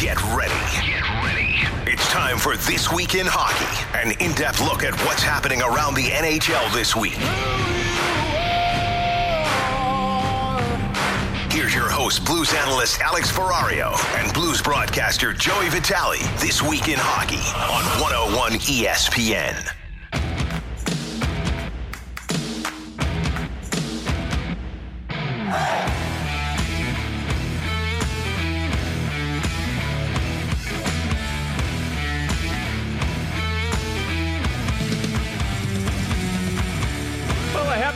Get ready. It's time for This Week in Hockey, an in-depth look at what's happening around the NHL this week. Here's your host, Blues analyst Alex Ferrario and Blues broadcaster Joey Vitale. This Week in Hockey on 101 ESPN.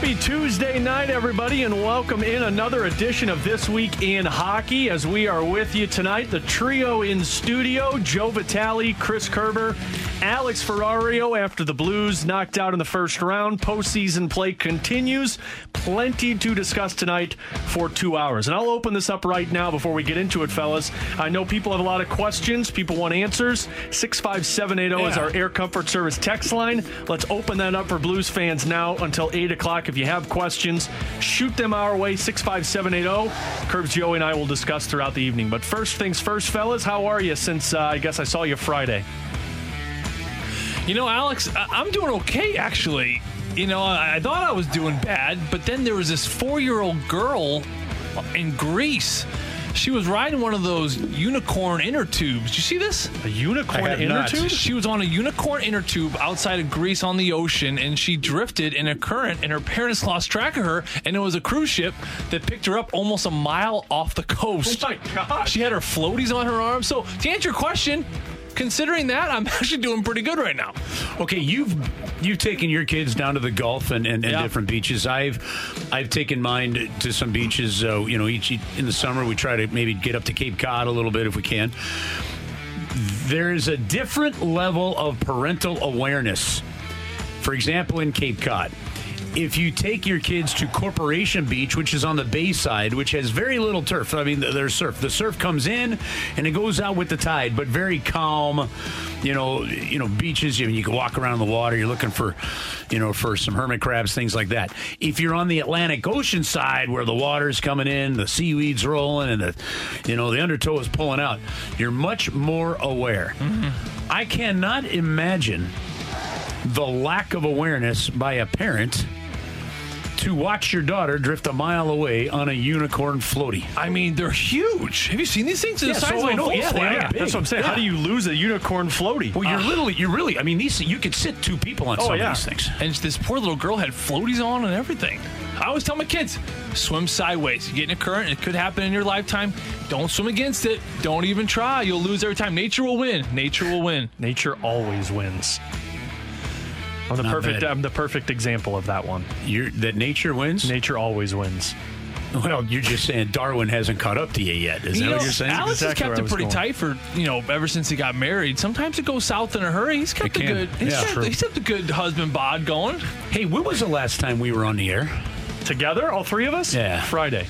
Happy Tuesday night, everybody, and welcome in another edition of This Week in Hockey. As we are with you tonight, the trio in studio, Joe Vitale, Chris Kerber, Alex Ferrario. After the Blues knocked out in the first round, postseason play continues. Plenty to discuss tonight for 2 hours. And I'll open this up right now before we get into it, fellas. I know people have a lot of questions. People want answers. 65780 is our Air Comfort Service text line. Let's open that up for Blues fans now until 8 o'clock. If you have questions, shoot them our way, 65780. Curbs, Joey, and I will discuss throughout the evening. But first things first, fellas, how are you since I guess I saw you Friday? You know, Alex, I'm doing okay, actually. You know, I thought I was doing bad, but then there was this 4-year-old girl in Greece. She was riding one of those unicorn inner tubes. Did you see this? A unicorn inner tube? She was on a unicorn inner tube outside of Greece on the ocean, and she drifted in a current, and her parents lost track of her, and it was a cruise ship that picked her up almost a mile off the coast. Oh, my God. She had her floaties on her arms. So, to answer your question, considering that, I'm actually doing pretty good right now. Okay, you've taken your kids down to the Gulf and different beaches. I've taken mine to some beaches. You know, each in the summer we try to maybe get up to Cape Cod a little bit if we can. There's a different level of parental awareness. For example, in Cape Cod, if you take your kids to Corporation Beach, which is on the bay side, which has very little turf, I mean, there's surf. The surf comes in and it goes out with the tide, but very calm, you know, beaches. I mean, you can walk around the water. You're looking for some hermit crabs, things like that. If you're on the Atlantic Ocean side, where the water's coming in, the seaweed's rolling, and the undertow is pulling out, you're much more aware. Mm-hmm. I cannot imagine the lack of awareness by a parent to watch your daughter drift a mile away on a unicorn floaty. I mean, they're huge. Have you seen these things? That's what I'm saying. Yeah. How do you lose a unicorn floaty? Well, you're really, I mean, these, you could sit two people on some of these things. And this poor little girl had floaties on and everything. I always tell my kids, swim sideways. You get in a current, it could happen in your lifetime. Don't swim against it. Don't even try. You'll lose every time. Nature will win. Nature always wins. I'm the perfect example of that one. That nature wins? Nature always wins. Well, you're just saying Darwin hasn't caught up to you yet. Is that what you're saying? Alex has kept it pretty tight ever since he got married. Sometimes it goes south in a hurry. He's kept a good husband bod going. Hey, when was the last time we were on the air? Together, all three of us? Yeah. Friday.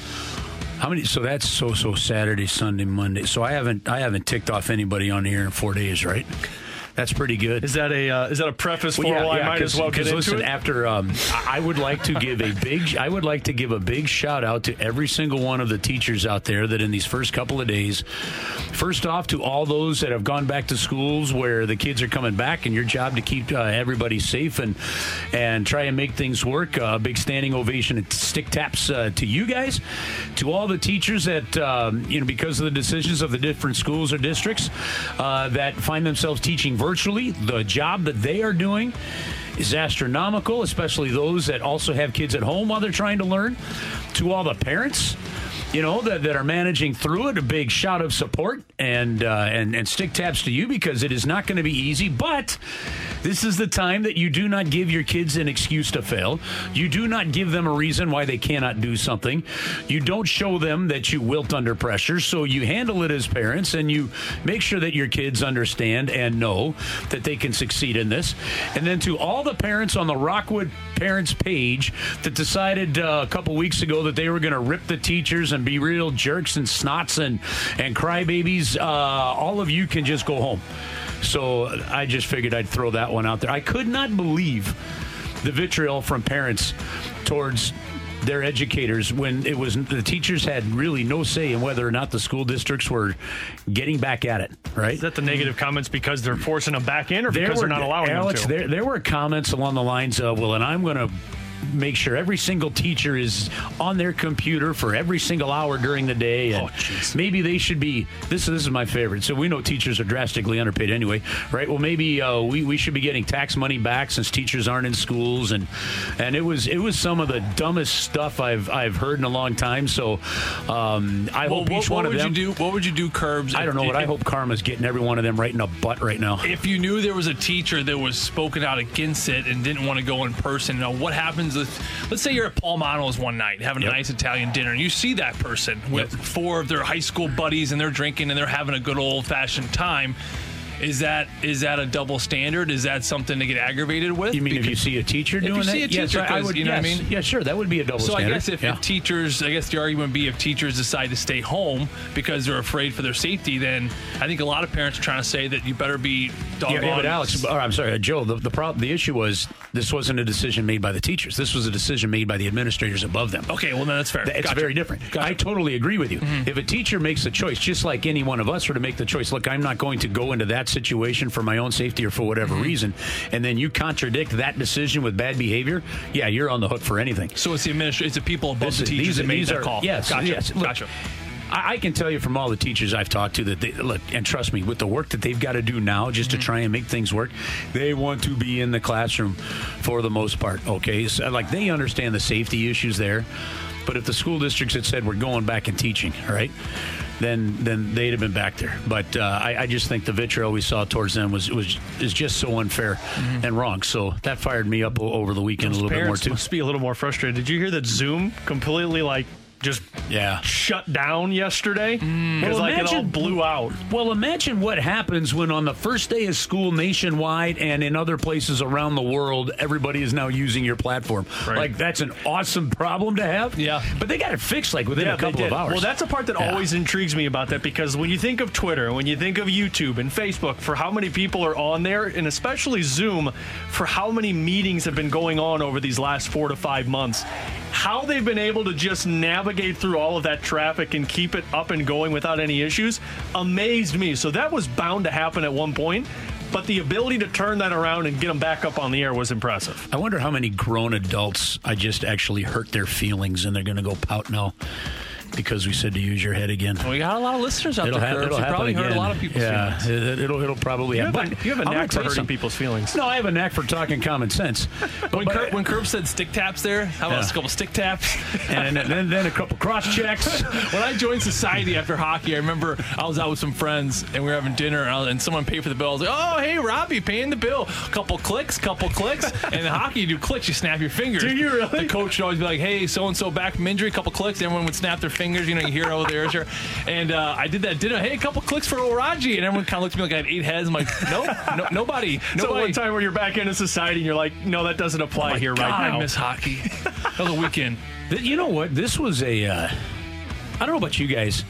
How many? So that's Saturday, Sunday, Monday. So I haven't ticked off anybody on the air in 4 days, right? That's pretty good. Is that a preface I might as well get into it? After I would like to give a big shout out to every single one of the teachers out there that in these first couple of days, first off to all those that have gone back to schools where the kids are coming back, and your job to keep everybody safe and try and make things work. Big standing ovation and stick taps to you guys, to all the teachers that because of the decisions of the different schools or districts that find themselves teaching virtually. The job that they are doing is astronomical, especially those that also have kids at home while they're trying to learn. To all the parents, that are managing through it, a big shout of support and stick taps to you, because it is not going to be easy. But this is the time that you do not give your kids an excuse to fail. You do not give them a reason why they cannot do something. You don't show them that you wilt under pressure. So you handle it as parents, and you make sure that your kids understand and know that they can succeed in this. And then to all the parents on the Rockwood Parents page that decided a couple weeks ago that they were going to rip the teachers and be real jerks and snots and crybabies, all of you can just go home. So I just figured I'd throw that one out there. I could not believe the vitriol from parents towards their educators when it was the teachers had really no say in whether or not the school districts were getting back at it, right? Is that the negative comments because they're forcing them back in or because they're not allowing them to? There were comments along the lines of, well, and I'm going to make sure every single teacher is on their computer for every single hour during the day. And maybe they should be, this is my favorite. So we know teachers are drastically underpaid anyway, right? Well, maybe we should be getting tax money back since teachers aren't in schools. And it was some of the dumbest stuff I've heard in a long time. So What would you do, Kerbs? I don't know, but I hope karma's getting every one of them right in the butt right now. If you knew there was a teacher that was spoken out against it and didn't want to go in person, now what happens? Let's say you're at Paul Mano's one night having a nice Italian dinner, and you see that person with four of their high school buddies, and they're drinking and they're having a good old-fashioned time. Is that a double standard? Is that something to get aggravated with? You mean because if you see a teacher doing that? If you see a teacher, I would, you know what I mean? Yeah, sure, that would be a double standard. So I guess if the argument would be if teachers decide to stay home because they're afraid for their safety, then I think a lot of parents are trying to say that you better be doggone. Yeah, but Alex, or I'm sorry, Joe, the issue was this wasn't a decision made by the teachers. This was a decision made by the administrators above them. Okay, well, then that's fair. It's very different. Gotcha. I totally agree with you. Mm-hmm. If a teacher makes a choice, just like any one of us were to make the choice, look, I'm not going to go into that situation for my own safety or for whatever reason, and then you contradict that decision with bad behavior, yeah, you're on the hook for anything. So it's the administration, it's the people above the teachers that made that call. Yes, gotcha. Yes. Look, gotcha. I can tell you from all the teachers I've talked to that they look, and trust me, with the work that they've got to do now just to try and make things work, they want to be in the classroom for the most part. Okay, so like they understand the safety issues there, but if the school districts had said we're going back and teaching, all right, then they'd have been back there. But I just think the vitriol we saw towards them is just so unfair and wrong. So that fired me up over the weekend. Those a little bit more too. Must be a little more frustrated. Did you hear that Zoom completely shut down yesterday? Well, imagine, it all blew out. Well, imagine what happens when on the first day of school nationwide and in other places around the world, everybody is now using your platform. Right. Like, that's an awesome problem to have. Yeah. But they got it fixed, like, within a couple of hours. Well, that's a part that always intrigues me about that, because when you think of Twitter, when you think of YouTube and Facebook, for how many people are on there, and especially Zoom, for how many meetings have been going on over these last 4 to 5 months, how they've been able to just navigate through all of that traffic and keep it up and going without any issues amazed me. So that was bound to happen at one point, but the ability to turn that around and get them back up on the air was impressive. I wonder how many grown adults I just actually hurt their feelings and they're going to go pout now because we said to use your head again. Well, we got a lot of listeners out there. It'll happen probably again. Hurt a lot of people's feelings. It'll probably happen. You have a knack for hurting people's feelings. No, I have a knack for talking common sense. When Kerb said stick taps there, how about a couple stick taps? And then a couple cross checks. When I joined society after hockey, I remember I was out with some friends and we were having dinner and someone paid for the bill. I was like, oh, hey, Robbie, paying the bill. Couple clicks. And in hockey, you do clicks, you snap your fingers. Do you really? The coach would always be like, hey, so-and-so back from injury, couple clicks. Everyone would snap their fingers, you hear over there, sure. And I did that dinner. Hey, a couple clicks for Oraji, and everyone kind of looked at me like I had 8 heads. I'm like, no, nobody. So one time where you're back into society and you're like, no, that doesn't apply right now. I miss hockey. That was a weekend. You know what? This was I don't know about you guys.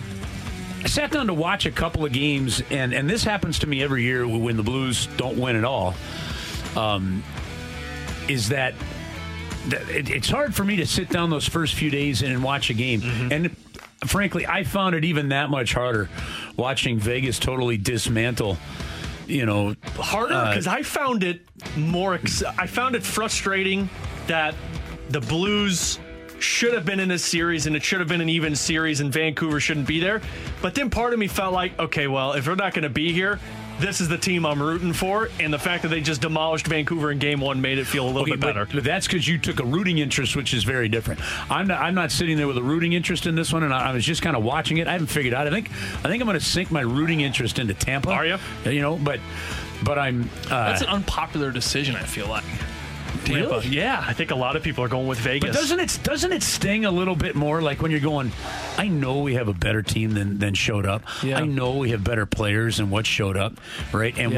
I sat down to watch a couple of games, and this happens to me every year when the Blues don't win at all. Is that it's hard for me to sit down those first few days and watch a game. And frankly, I found it even that much harder watching Vegas totally dismantle, harder because I found it more. I found it frustrating that the Blues should have been in this series and it should have been an even series and Vancouver shouldn't be there. But then part of me felt like, okay, well, if we're not going to be here, this is the team I'm rooting for, and the fact that they just demolished Vancouver in Game 1 made it feel a little bit better. But that's because you took a rooting interest, which is very different. I'm not sitting there with a rooting interest in this one, and I was just kind of watching it. I haven't figured out. I think I'm going to sink my rooting interest into Tampa. Are you? But I'm... that's an unpopular decision, I feel like. Tampa. Really? Yeah, I think a lot of people are going with Vegas. But doesn't it sting a little bit more? Like when you're going, I know we have a better team than showed up. Yeah. I know we have better players than what showed up, right? And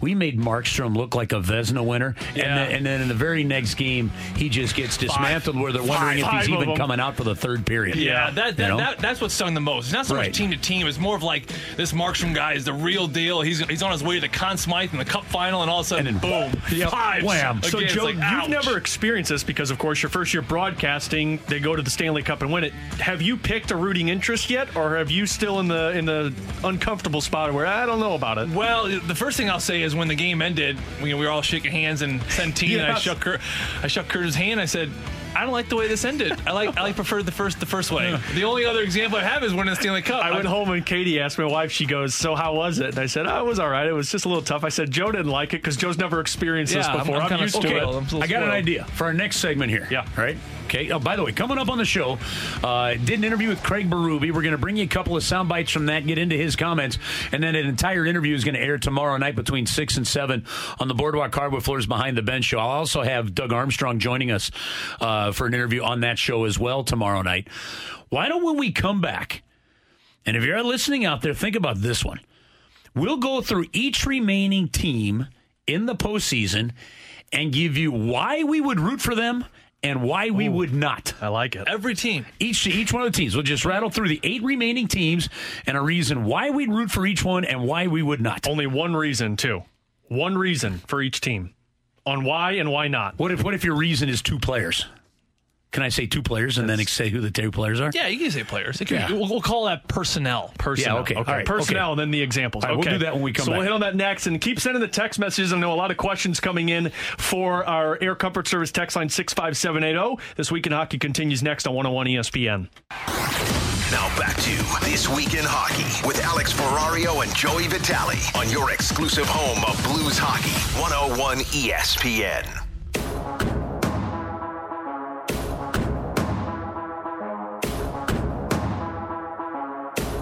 we made Markstrom look like a Vezina winner, and then in the very next game he just gets dismantled where they're wondering if he's even coming out for the third period. Yeah, that's what stung the most. It's not so much team to team. It's more of like this Markstrom guy is the real deal. He's on his way to the Conn Smythe in the Cup final, and all of a sudden, boom, 5 wham. Again. So Joe, like, you've never experienced this because, of course, your first year broadcasting, they go to the Stanley Cup and win it. Have you picked a rooting interest yet, or have you still in the uncomfortable spot where I don't know about it? Well, the first thing I'll say is when the game ended, we were all shaking hands and Centene, yes. And I shook Curtis' hand. I said, I don't like the way this ended. I preferred the first way. The only other example I have is winning the Stanley Cup. I went home and Katie asked my wife. She goes, "So how was it?" And I said, "Oh, it was all right. It was just a little tough." I said, "Joe didn't like it because Joe's never experienced this before. I'm used to it." I got an idea for our next segment here. Yeah. All right. Okay. Oh, by the way, coming up on the show, did an interview with Craig Berube. We're going to bring you a couple of sound bites from that, get into his comments, and then an entire interview is going to air tomorrow night between 6 and 7 on the Boardwalk Hardwood Floors Behind the Bench show. I'll also have Doug Armstrong joining us for an interview on that show as well tomorrow night. Why don't, when we come back, and if you're listening out there, think about this one. We'll go through each remaining team in the postseason and give you why we would root for them and why we would not. I like it. Every team. Each one of the teams. We'll just rattle through the 8 remaining teams and a reason why we'd root for each one and why we would not. Only one reason, too. One reason for each team on why and why not. What if your reason is 2 players? Can I say 2 players and then say who the 2 players are? Yeah, you can say players. We'll call that personnel. Yeah, okay. All right, personnel, and then the examples. All right, okay. We'll do that when we come back. So we'll hit on that next. And keep sending the text messages. I know a lot of questions coming in for our Air Comfort Service text line 65780. This Week in Hockey continues next on 101 ESPN. Now back to This Week in Hockey with Alex Ferrario and Joey Vitale on your exclusive home of Blues Hockey, 101 ESPN.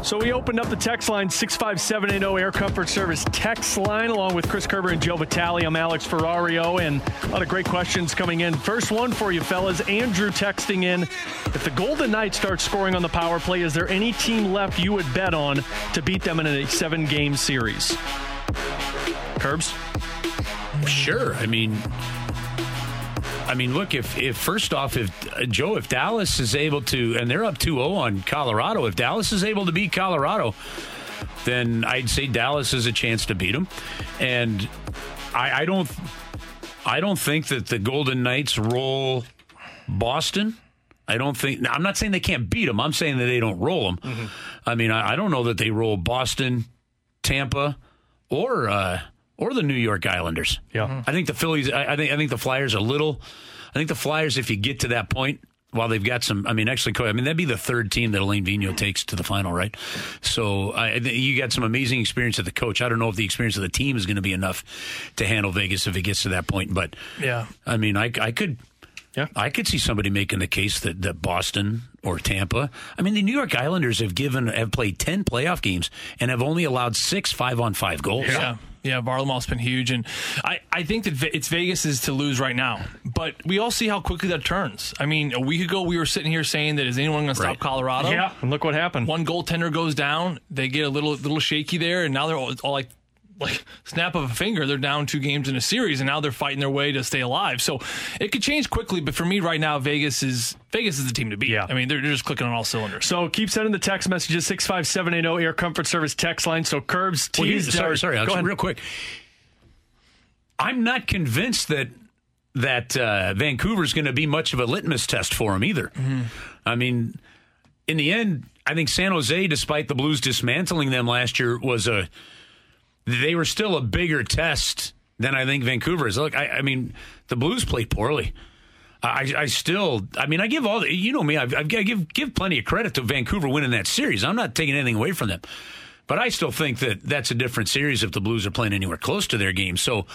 So we opened up the text line, 65780 Air Comfort Service text line, along with Chris Kerber and Joe Vitale. I'm Alex Ferrario, and a lot of great questions coming in. First one for you, fellas. Andrew texting in, if the Golden Knights start scoring on the power play, is there any team left you would bet on to beat them in a 7-game series? Kerbs? Sure. I mean, look, if Dallas is able to, and they're up 2-0 on Colorado, if Dallas is able to beat Colorado, then I'd say Dallas has a chance to beat them. And I don't think that the Golden Knights roll Boston. I'm not saying they can't beat them. I'm saying that they don't roll them. Mm-hmm. I mean, I don't know that they roll Boston, Tampa, or the New York Islanders. Yeah. Mm-hmm. I think the Phillies, I think the Flyers a little. I think the Flyers, if you get to that point, while they've got some, that'd be the third team that Alain Vigneault takes to the final, right? So you got some amazing experience of the coach. I don't know if the experience of the team is going to be enough to handle Vegas if it gets to that point. But yeah, I mean, I could see somebody making the case that Boston or Tampa. I mean, the New York Islanders have played 10 playoff games and have only allowed 6 5-on-5 goals. Yeah. Yeah, Varlamov's been huge, and I think that it's Vegas is to lose right now. But we all see how quickly that turns. I mean, a week ago we were sitting here saying that is anyone going to stop Colorado? Yeah, and look what happened. One goaltender goes down, they get a little shaky there, and now they're all like snap of a finger, they're down 2 games in a series, and now they're fighting their way to stay alive. So it could change quickly, but for me right now, Vegas is the team to beat. Yeah. I mean, they're just clicking on all cylinders. So keep sending the text messages, 65780 Air Comfort Service text line. So Curbs, teased. Sorry, Alex, real quick. I'm not convinced that Vancouver's going to be much of a litmus test for them either. Mm-hmm. I mean, in the end, I think San Jose, despite the Blues dismantling them last year, they were still a bigger test than I think Vancouver is. Look, I mean, the Blues played poorly. I give all the, you know me, I give plenty of credit to Vancouver winning that series. I'm not taking anything away from them. But I still think that that's a different series if the Blues are playing anywhere close to their game. So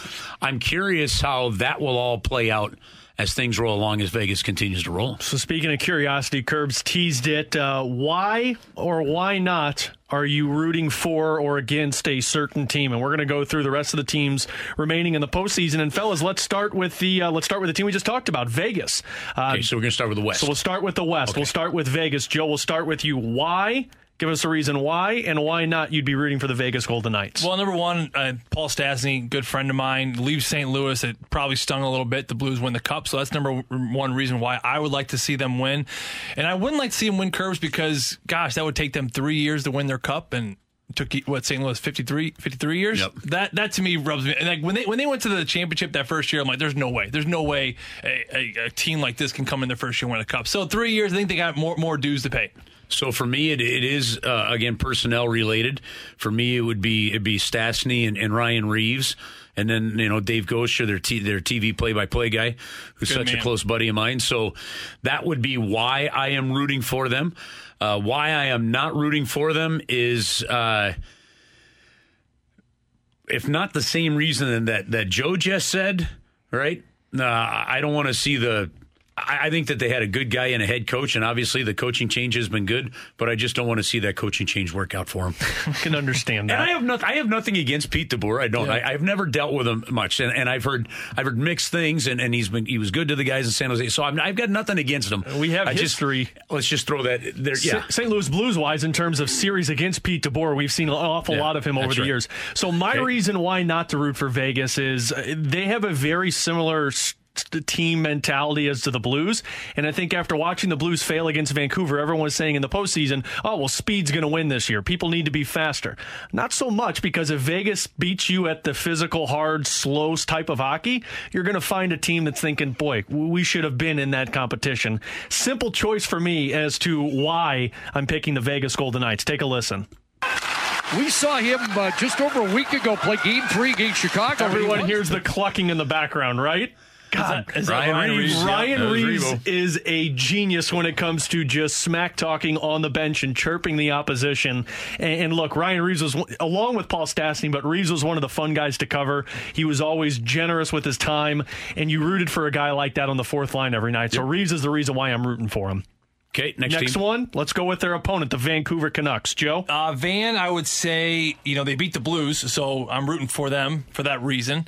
I'm curious how that will all play out as things roll along, as Vegas continues to roll. So speaking of curiosity, Curbs teased it. Why or why not are you rooting for or against a certain team? And we're going to go through the rest of the teams remaining in the postseason. And fellas, let's start with the team we just talked about, Vegas. Okay, so we're going to start with the West. So we'll start with the West. Okay. We'll start with Vegas. Joe, we'll start with you. Why? Give us a reason why and why not you'd be rooting for the Vegas Golden Knights. Well, number one, Paul Stastny, good friend of mine, leaves St. Louis. It probably stung a little bit. The Blues win the Cup. So that's number one reason why I would like to see them win. And I wouldn't like to see them win, Curves, because, gosh, that would take them 3 years to win their Cup. And took what St. Louis 53 years. Yep. That to me rubs me. And like when they went to the championship that first year, I'm like, there's no way a team like this can come in their first year and win a cup. So 3 years, I think they got more dues to pay. So for me, it is again personnel related. For me, it'd be Stastny and Ryan Reeves, and then Dave Gosher, their TV play-by-play guy, who's good such man. A close buddy of mine. So that would be why I am rooting for them. Why I am not rooting for them is, if not the same reason that Joe just said, right? I don't want to see I think that they had a good guy and a head coach, and obviously the coaching change has been good, but I just don't want to see that coaching change work out for him. I can understand that. And I have nothing against Pete DeBoer. I don't. Yeah. I've never dealt with him much, and I've heard mixed things, and he was good to the guys in San Jose. So I've got nothing against him. We have history. Let's just throw that there. Yeah. St. Louis Blues wise, in terms of series against Pete DeBoer, we've seen an awful lot of him over the years. So my reason why not to root for Vegas is they have a very similar team mentality as to the Blues, and I think after watching the Blues fail against Vancouver, everyone was saying in the postseason, oh, well, speed's going to win this year. People need to be faster. Not so much, because if Vegas beats you at the physical, hard, slow type of hockey, you're going to find a team that's thinking, boy, we should have been in that competition. Simple choice for me as to why I'm picking the Vegas Golden Knights. Take a listen. We saw him just over a week ago play Game 3 against Chicago. Everyone hears the clucking in the background, right? God, Ryan Reeves is a genius when it comes to just smack talking on the bench and chirping the opposition. And look, Ryan Reeves was, along with Paul Stastny, but Reeves was one of the fun guys to cover. He was always generous with his time, and you rooted for a guy like that on the fourth line every night. So Reeves is the reason why I'm rooting for him. Okay, next team. One, let's go with their opponent, the Vancouver Canucks. Joe? Van, I would say, they beat the Blues, so I'm rooting for them for that reason.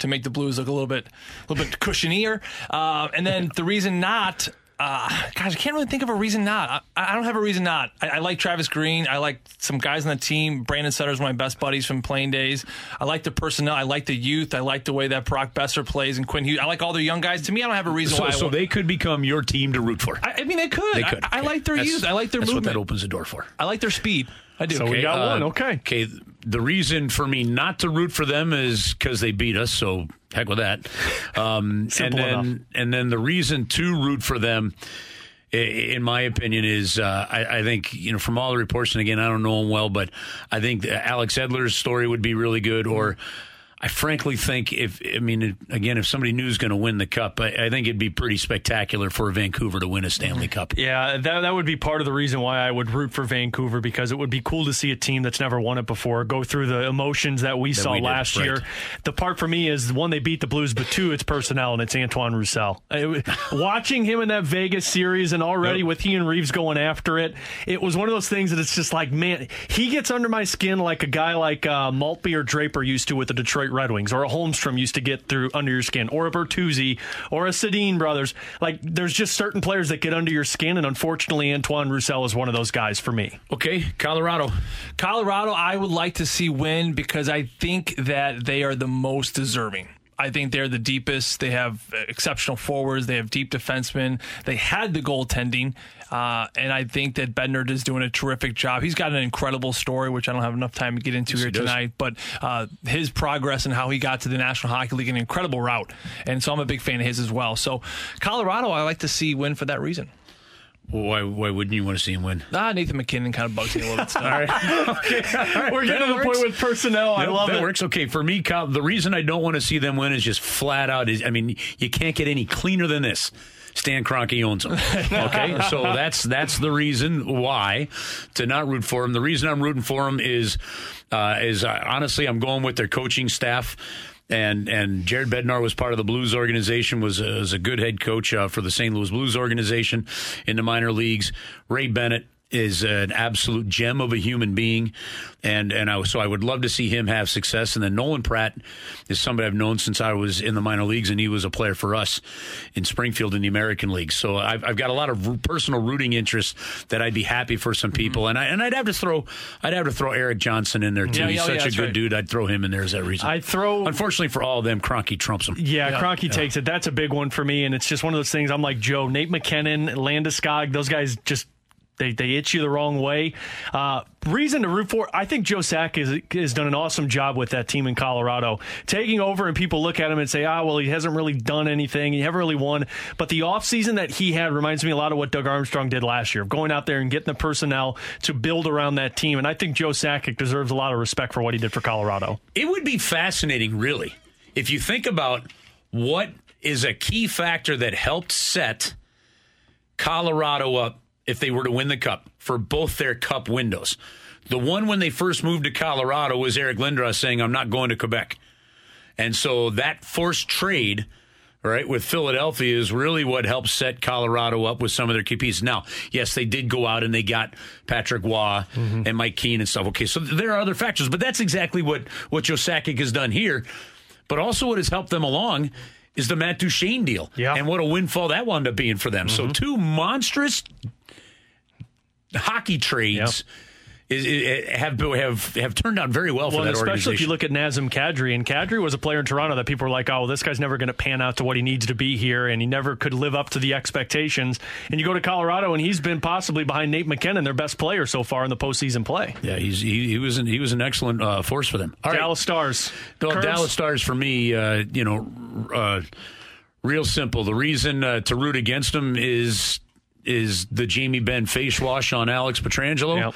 To make the Blues look a little bit cushionier. And then the reason not, I can't really think of a reason not. I don't have a reason not. I like Travis Green. I like some guys on the team. Brandon Sutter's one of my best buddies from playing days. I like the personnel. I like the youth. I like the way that Brock Boeser plays and Quinn Hughes. I like all their young guys. To me, I don't have a reason why. So they could become your team to root for. I mean, they could. They could. I like their youth. I like their movement. That's what that opens the door for. I like their speed. I do. So we got one. Okay. The reason for me not to root for them is because they beat us. So heck with that. And then the reason to root for them, in my opinion, is I think from all the reports. And again, I don't know him well, but I think Alex Edler's story would be really good. Or I frankly think if somebody knew is going to win the cup, I think it'd be pretty spectacular for Vancouver to win a Stanley Cup. Yeah, that would be part of the reason why I would root for Vancouver, because it would be cool to see a team that's never won it before go through the emotions that we saw last year. The part for me is, one, they beat the Blues, but two, it's personnel, and it's Antoine Roussel. Watching him in that Vegas series, and already with he and Reeves going after it, it was one of those things that it's just like, man, he gets under my skin like a guy like Maltby or Draper used to with the Detroit Red Wings, or a Holmstrom used to get through under your skin, or a Bertuzzi, or a Sedin brothers. Like, there's just certain players that get under your skin, and unfortunately Antoine Roussel is one of those guys for me. Okay, Colorado, I would like to see win, because I think that they are the most deserving. I think they're the deepest. They have exceptional forwards. They have deep defensemen. They had the goaltending. And I think that Bednar is doing a terrific job. He's got an incredible story, which I don't have enough time to get into here tonight. But his progress and how he got to the National Hockey League, an incredible route. And so I'm a big fan of his as well. So Colorado, I like to see win for that reason. Why wouldn't you want to see him win? Nathan McKinnon kind of bugs me a little bit. All right. Okay. All right. We're getting to the point with personnel. I love it. That works. Okay, for me, Kyle, the reason I don't want to see them win is just flat out. You can't get any cleaner than this. Stan Kroenke owns them. Okay, so that's the reason why to not root for him. The reason I'm rooting for him is honestly, I'm going with their coaching staff. And Jared Bednar was part of the Blues organization, was a good head coach for the St. Louis Blues organization in the minor leagues. Ray Bennett is an absolute gem of a human being, and so I would love to see him have success. And then Nolan Pratt is somebody I've known since I was in the minor leagues, and he was a player for us in Springfield in the American League. So I've got a lot of personal rooting interest that I'd be happy for some people, and I'd have to throw Eric Johnson in there too. Yeah, he's such a good dude. I'd throw him in there as that reason. Unfortunately for all of them, Kroenke trumps him. Yeah, Kroenke takes it. That's a big one for me, and it's just one of those things. I'm like Joe, Nate McKinnon, Landeskog, those guys just They itch you the wrong way. Reason to root for, I think Joe Sakic has done an awesome job with that team in Colorado. Taking over and people look at him and say, well, he hasn't really done anything. He never really won. But the offseason that he had reminds me a lot of what Doug Armstrong did last year, going out there and getting the personnel to build around that team. And I think Joe Sakic deserves a lot of respect for what he did for Colorado. It would be fascinating, really, if you think about what is a key factor that helped set Colorado up if they were to win the Cup for both their Cup windows. The one when they first moved to Colorado was Eric Lindros saying, I'm not going to Quebec. And so that forced trade, right, with Philadelphia is really what helped set Colorado up with some of their key pieces. Now, yes, they did go out and they got Patrick Waugh and Mike Keane and stuff. Okay, so there are other factors, but that's exactly what Joe Sakic has done here. But also what has helped them along is the Matt Duchene deal. Yeah. And what a windfall that wound up being for them. So two monstrous hockey trades have turned out very well for that especially organization. Especially if you look at Nazem Kadri, and Kadri was a player in Toronto that people were like, well, this guy's never going to pan out to what he needs to be here, and he never could live up to the expectations. And you go to Colorado, and he's been possibly behind Nate McKinnon, their best player so far in the postseason play. Yeah, he was an excellent force for them. All Dallas Stars. Dallas Stars for me, real simple. The reason to root against them is the Jamie Benn face wash on Alex Pietrangelo. Yep.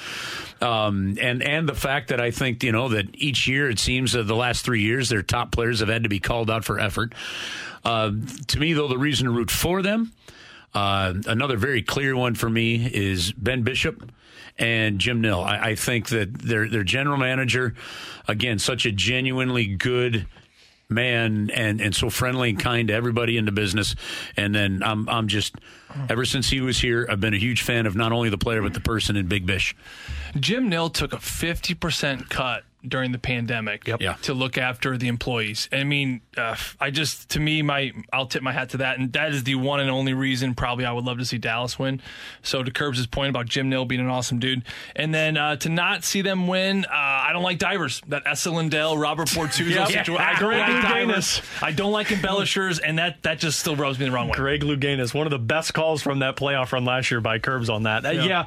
And the fact that I think, that each year it seems that the last 3 years, their top players have had to be called out for effort. To me, though, the reason to root for them, another very clear one for me is Ben Bishop and Jim Nill. I think that their general manager, again, such a genuinely good man and so friendly and kind to everybody in the business. And then I'm just, ever since he was here, I've been a huge fan of not only the player, but the person in Big Bish. Jim Nill took a 50% cut during the pandemic to look after the employees. I mean, I'll tip my hat to that. And that is the one and only reason probably I would love to see Dallas win. So to Kerbs' point about Jim Nill being an awesome dude. And then to not see them win, I don't like divers. That Essa Lindell, Robert Portuzo situation. I don't like divers. I don't like embellishers. And that just still rubs me the wrong way. Greg Louganis, one of the best calls from that playoff run last year by Kerbs on that. The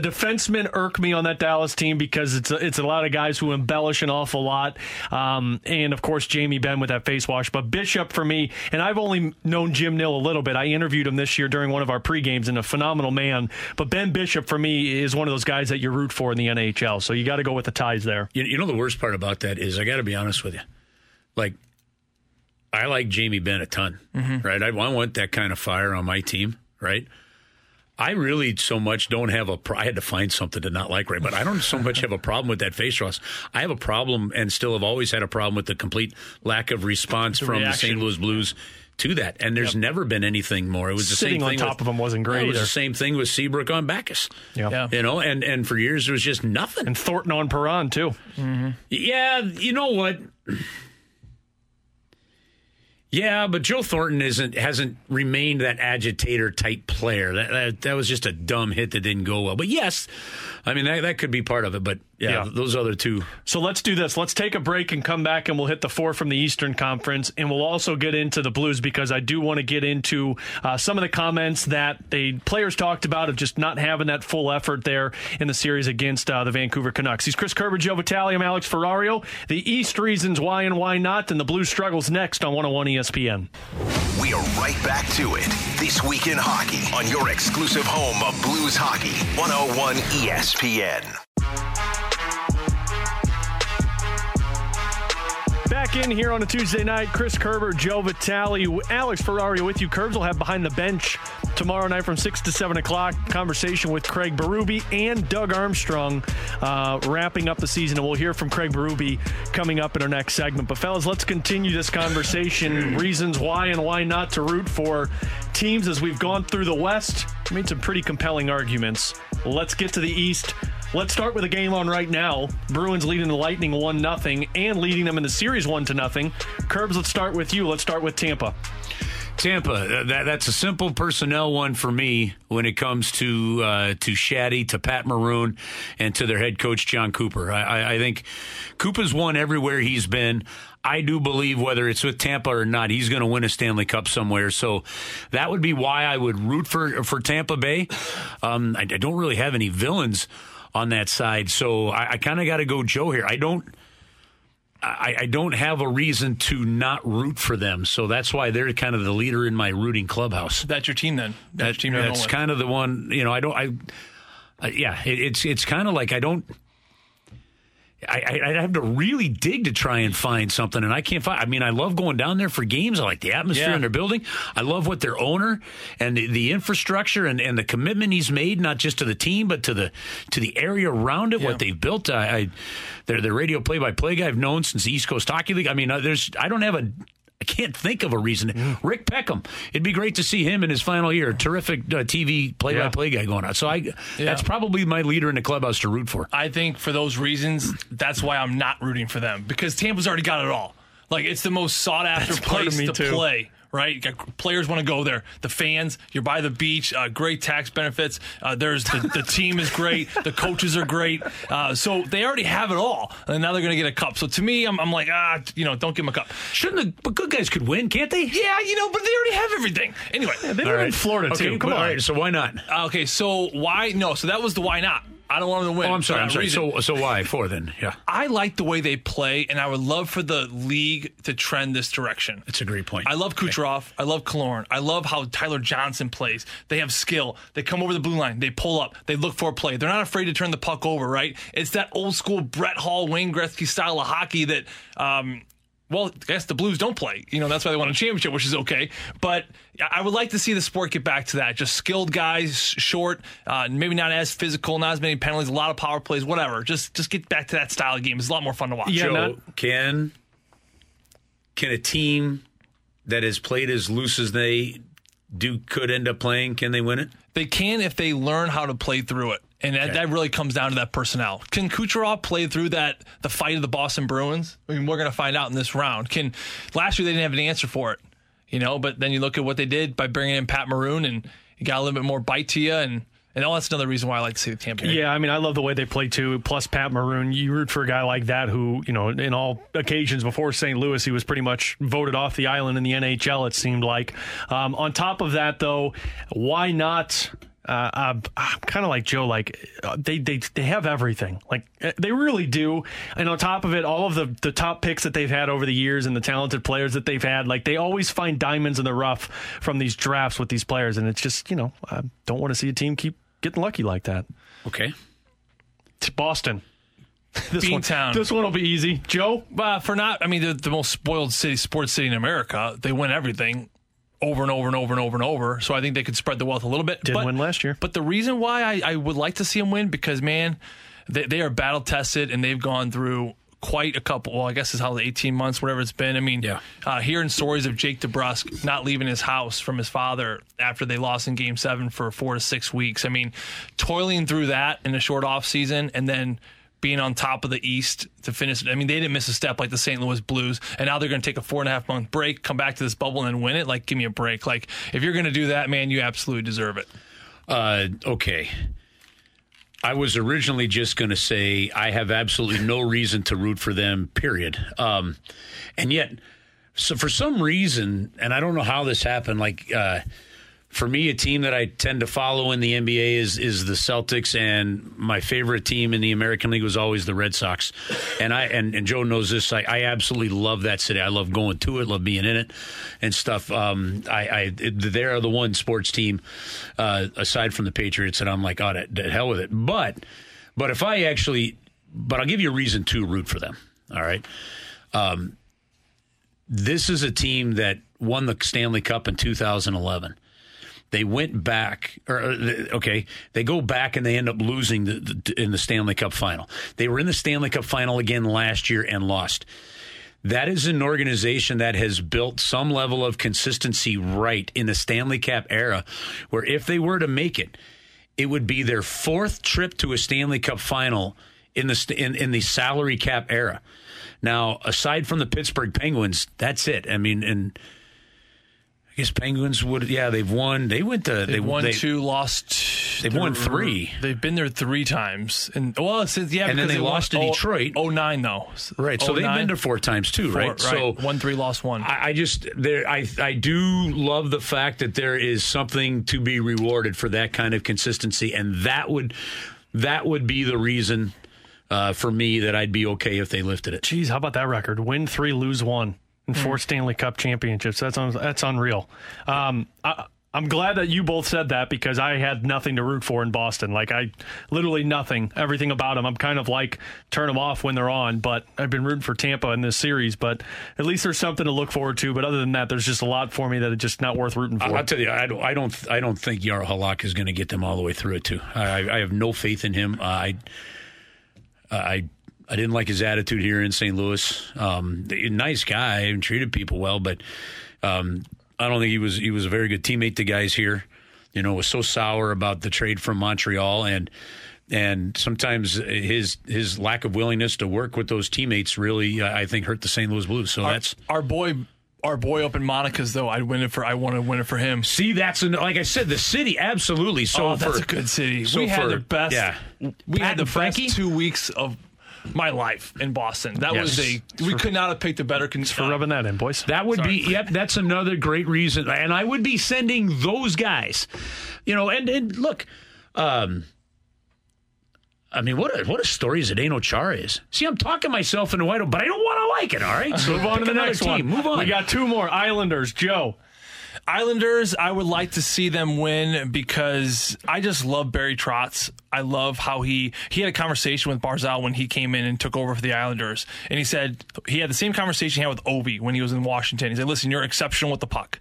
defensemen irk me on that Dallas team because it's a lot of guys who embellish an awful lot. And of course, Jamie Benn with that face wash. But Bishop for me, and I've only known Jim Nill a little bit. I interviewed him this year during one of our pregames and a phenomenal man. But Ben Bishop for me is one of those guys that you root for in the NHL. So you got to go with the ties there. You know, the worst part about that is I got to be honest with you. Like, I like Jamie Benn a ton, right? I want that kind of fire on my team, right? I really so much don't have I had to find something to not like, right? But I don't so much have a problem with that face wash. I have a problem and still have always had a problem with the complete lack of response from the St. Louis Blues to that. And there's never been anything more. It was the same thing. Sitting on top of them wasn't great. It was the same thing with Seabrook on Bacchus. Yeah. And for years it was just nothing. And Thornton on Perron, too. Mm-hmm. Yeah, you know what? Yeah, but Joe Thornton hasn't remained that agitator type player. That was just a dumb hit that didn't go well. But yes, I mean that could be part of it. But those other two. So let's do this. Let's take a break and come back, and we'll hit the four from the Eastern Conference, and we'll also get into the Blues because I do want to get into some of the comments that the players talked about of just not having that full effort there in the series against the Vancouver Canucks. He's Chris Kerber, Joe Vitale, I'm Alex Ferrario. The East reasons why and why not, and the Blues struggles next on 101 ESPN. We are right back to it this week in hockey on your exclusive home of Blues hockey, 101 ESPN. Back in here on a Tuesday night, Chris Kerber, Joe Vitale, Alex Ferrari with you. Kerbs will have Behind the Bench tomorrow night from 6 to 7 o'clock. Conversation with Craig Berube and Doug Armstrong wrapping up the season. And we'll hear from Craig Berube coming up in our next segment. But, fellas, let's continue this conversation. Reasons why and why not to root for teams as we've gone through the West. Made some pretty compelling arguments. Let's get to the East. Let's start with a game on right now. Bruins leading the Lightning 1-0 and leading them in the series 1-0. Kerbs, let's start with you. Let's start with Tampa. Tampa, that's a simple personnel one for me when it comes to Shaddy, to Pat Maroon, and to their head coach, John Cooper. I think Cooper's won everywhere he's been. I do believe whether it's with Tampa or not, he's going to win a Stanley Cup somewhere. So that would be why I would root for Tampa Bay. I don't really have any villains on that side, so I kind of got to go Joe here. I don't have a reason to not root for them, so that's why they're kind of the leader in my rooting clubhouse. That's your team, then. That's your team. That's kind of the one. You know, I don't. Yeah, it's kind of like I don't. I'd have to really dig to try and find something, and I can't find. I mean, I love going down there for games. I like the atmosphere in their building. I love what their owner and the infrastructure and the commitment he's made, not just to the team, but to the area around it, what they've built. Their radio play-by-play guy I've known since the East Coast Hockey League. I mean, I can't think of a reason. Mm. Rick Peckham. It'd be great to see him in his final year. Terrific TV play-by-play guy going on. So that's probably my leader in the clubhouse to root for. I think for those reasons, that's why I'm not rooting for them, because Tampa's already got it all. Like, it's the most sought-after place to play. Right? Players want to go there. The fans, you're by the beach, great tax benefits. There's the team is great. The coaches are great. So they already have it all. And now they're going to get a cup. So to me, I'm like, don't give them a cup. But good guys could win, can't they? Yeah, but they already have everything. Anyway. Yeah, they were in Florida, too. Okay, come on. All right, so why not? Okay, so why? No, so that was the why not. I don't want them to win. Oh, I'm sorry. So why? Four, then. Yeah. I like the way they play, and I would love for the league to trend this direction. It's a great point. I love Kucherov. I love Killorn. I love how Tyler Johnson plays. They have skill. They come over the blue line. They pull up. They look for a play. They're not afraid to turn the puck over, right? It's that old-school Brett Hall, Wayne Gretzky style of hockey that, well, I guess the Blues don't play. That's why they won a championship, which is okay. But I would like to see the sport get back to that. Just skilled guys, short, maybe not as physical, not as many penalties, a lot of power plays, whatever. Just get back to that style of game. It's a lot more fun to watch. Yeah, Joe, can a team that has played as loose as they do could end up playing, can they win it? They can if they learn how to play through it. And that really comes down to that personnel. Can Kucherov play through the fight of the Boston Bruins? I mean, we're going to find out in this round. Last year they didn't have an answer for it, but then you look at what they did by bringing in Pat Maroon, and you got a little bit more bite to you, and that's another reason why I like to see the Tampa. Yeah, I mean, I love the way they play, too, plus Pat Maroon. You root for a guy like that who, in all occasions before St. Louis, he was pretty much voted off the island in the NHL, it seemed like. On top of that, though, why not... I'm kind of like Joe, like they have everything, like they really do. And on top of it, all of the top picks that they've had over the years and the talented players that they've had, like they always find diamonds in the rough from these drafts with these players. And it's just, I don't want to see a team keep getting lucky like that. Okay. It's Boston. This one will be easy. Joe? They're the most spoiled sports city in America. They win everything. Over and over and over and over and over. So I think they could spread the wealth a little bit. Didn't win last year. But the reason why I would like to see them win, because, man, they are battle-tested, and they've gone through quite a couple. Well, I guess it's how the 18 months, whatever it's been. I mean, hearing stories of Jake DeBrusk not leaving his house from his father after they lost in Game 7 for 4 to 6 weeks. I mean, toiling through that in a short offseason and then being on top of the East to finish. I mean, they didn't miss a step like the St. Louis Blues, and now they're going to take a 4.5-month break, come back to this bubble, and win it. Like, give me a break. Like, if you're going to do that, man, you absolutely deserve it. Okay. I was originally just going to say I have absolutely no reason to root for them, period. And yet, so for some reason, and I don't know how this happened, like, for me, a team that I tend to follow in the NBA is the Celtics, and my favorite team in the American League was always the Red Sox. And I and Joe knows this. I absolutely love that city. I love going to it, love being in it, and stuff. They are the one sports team aside from the Patriots, and I'm like, oh, to hell with it. But I'll give you a reason to root for them. All right, this is a team that won the Stanley Cup in 2011. They went back, they go back and they end up losing in the Stanley Cup final. They were in the Stanley Cup final again last year and lost. That is an organization that has built some level of consistency right in the Stanley Cup era, where if they were to make it, it would be their fourth trip to a Stanley Cup final in the salary cap era. Now, aside from the Pittsburgh Penguins, that's it. I mean, I guess Penguins would. Yeah, they've won. They went to. They won two, lost. They've won three. They've been there three times, and well, since yeah, and then they lost to Detroit. 09 though, right? So they've been there four times too, right? So 1-3, lost one. I just there. I do love the fact that there is something to be rewarded for that kind of consistency, and that would be the reason for me that I'd be okay if they lifted it. Jeez, how about that record? Win three, lose one. And four Stanley Cup championships. That's unreal. I'm glad that you both said that because I had nothing to root for in Boston. Like, I literally nothing, everything about them. I'm kind of like, turn them off when they're on, but I've been rooting for Tampa in this series, but at least there's something to look forward to. But other than that, there's just a lot for me that it's just not worth rooting for. I'll tell you, I don't think Jaromir Halak is going to get them all the way through it, too. I have no faith in him. I didn't like his attitude here in St. Louis. Nice guy and treated people well, but I don't think he was a very good teammate to guys here. You know, was so sour about the trade from Montreal and sometimes his lack of willingness to work with those teammates really, I think, hurt the St. Louis Blues. So that's our boy up in Monica's though. I want to win it for him. See, that's like I said, the city absolutely. So that's a good city. So we had the best. Yeah, we had the Frankie? Best 2 weeks of my life in Boston. That yes. was a we could not have picked a better for rubbing that in, boys. That would Sorry. Be yep. That's another great reason, and I would be sending those guys. You know, and look, I mean, what a story Zdeno Chara is. See, I'm talking myself into white, but I don't want to like it. All right, so move on to the next team. Move on. We got two more Islanders, Joe. Islanders, I would like to see them win because I just love Barry Trotz. I love how he had a conversation with Barzal when he came in and took over for the Islanders. And he said he had the same conversation he had with Ovi when he was in Washington. He said, listen, you're exceptional with the puck,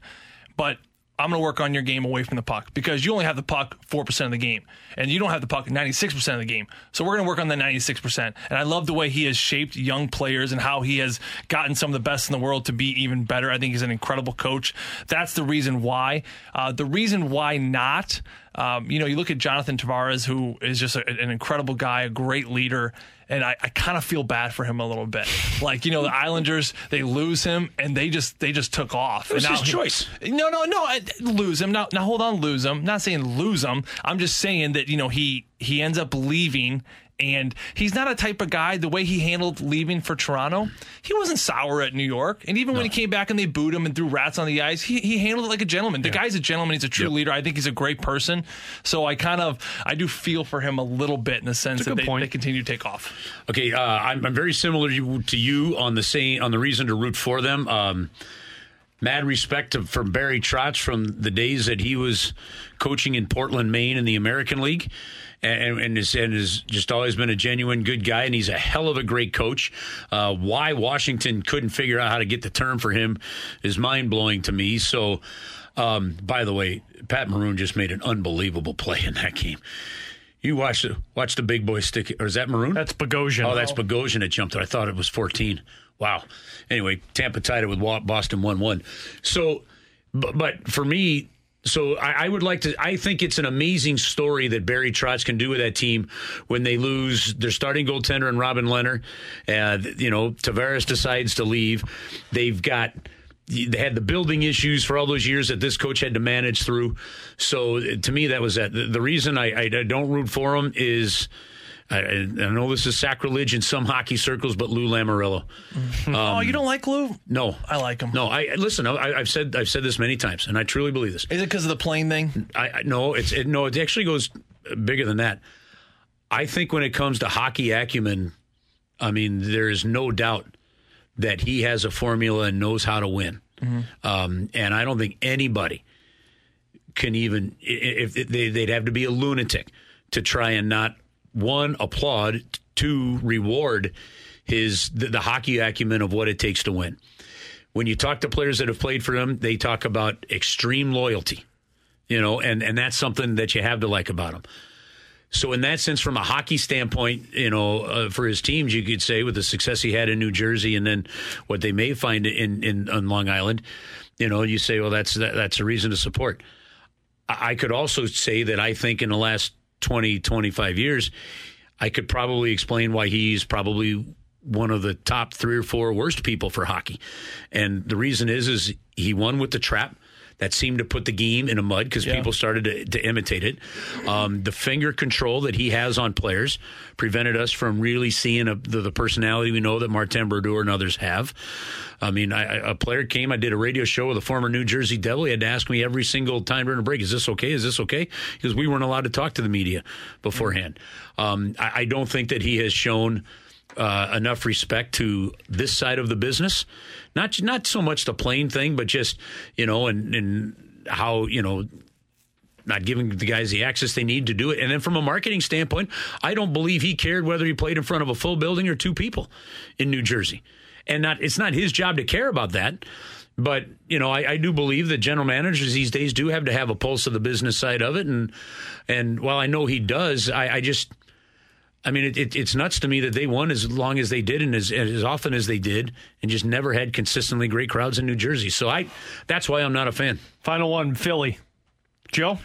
but I'm going to work on your game away from the puck because you only have the puck 4% of the game and you don't have the puck 96% of the game. So we're going to work on the 96%. And I love the way he has shaped young players and how he has gotten some of the best in the world to be even better. I think he's an incredible coach. That's the reason why. The reason why not, you know, you look at Jonathan Tavares, who is just an incredible guy, a great leader. And I kind of feel bad for him a little bit. Like, you know, the Islanders, they lose him, and they just took off. It was his choice. No. Lose him. Now, hold on, lose him. I'm not saying lose him. I'm just saying that, you know, he ends up leaving, and he's not a type of guy. The way he handled leaving for Toronto, he wasn't sour at New York. And even when he came back and they booed him and threw rats on the ice, he handled it like a gentleman. The guy's a gentleman. He's a true leader. I think he's a great person. So I do feel for him a little bit in the sense that they continue to take off. Okay, I'm very similar to you on the reason to root for them. Mad respect from Barry Trotz from the days that he was coaching in Portland, Maine in the American League. And has just always been a genuine good guy, and he's a hell of a great coach. Why Washington couldn't figure out how to get the term for him is mind-blowing to me. So, by the way, Pat Maroon just made an unbelievable play in that game. You watch the big boy stick it. Or is that Maroon? That's Bogosian. Oh, that's Bogosian that jumped it. I thought it was 14. Wow. Anyway, Tampa tied it with Boston 1-1. So, but for me... So I would like to. I think it's an amazing story that Barry Trotz can do with that team when they lose their starting goaltender and Robin Lehner. You know, Tavares decides to leave. They had the building issues for all those years that this coach had to manage through. So to me, that was that. The reason I don't root for him is. I know this is sacrilege in some hockey circles, but Lou Lamoriello. Oh, you don't like Lou? No, I like him. No, I've said this many times, and I truly believe this. Is it because of the plane thing? No, it actually goes bigger than that. I think when it comes to hockey acumen, I mean, there is no doubt that he has a formula and knows how to win. Mm-hmm. And I don't think anybody can even if they'd have to be a lunatic to try and not. One, applaud. Two, reward the hockey acumen of what it takes to win. When you talk to players that have played for him, they talk about extreme loyalty, you know, and that's something that you have to like about him. So in that sense, from a hockey standpoint, you know, for his teams, you could say with the success he had in New Jersey and then what they may find on Long Island, you know, you say, well, that's a reason to support. I could also say that I think in the last 20, 25 years, I could probably explain why he's probably one of the top 3 or 4 worst people for hockey. And the reason is he won with the trap. that seemed to put the game in a mud because people started to imitate it. The finger control that he has on players prevented us from really seeing the personality we know that Martin Brodeur and others have. I mean, a player came, I did a radio show with a former New Jersey Devil. He had to ask me every single time during a break, is this okay? Is this okay? Because we weren't allowed to talk to the media beforehand. I don't think that he has shown enough respect to this side of the business. Not so much the plane thing, but just, and how, not giving the guys the access they need to do it. And then from a marketing standpoint, I don't believe he cared whether he played in front of a full building or two people in New Jersey. And it's not his job to care about that. But, I do believe that general managers these days do have to have a pulse of the business side of it. And while I know he does, it's nuts to me that they won as long as they did and as often as they did and just never had consistently great crowds in New Jersey. So that's why I'm not a fan. Final one, Philly. Joe?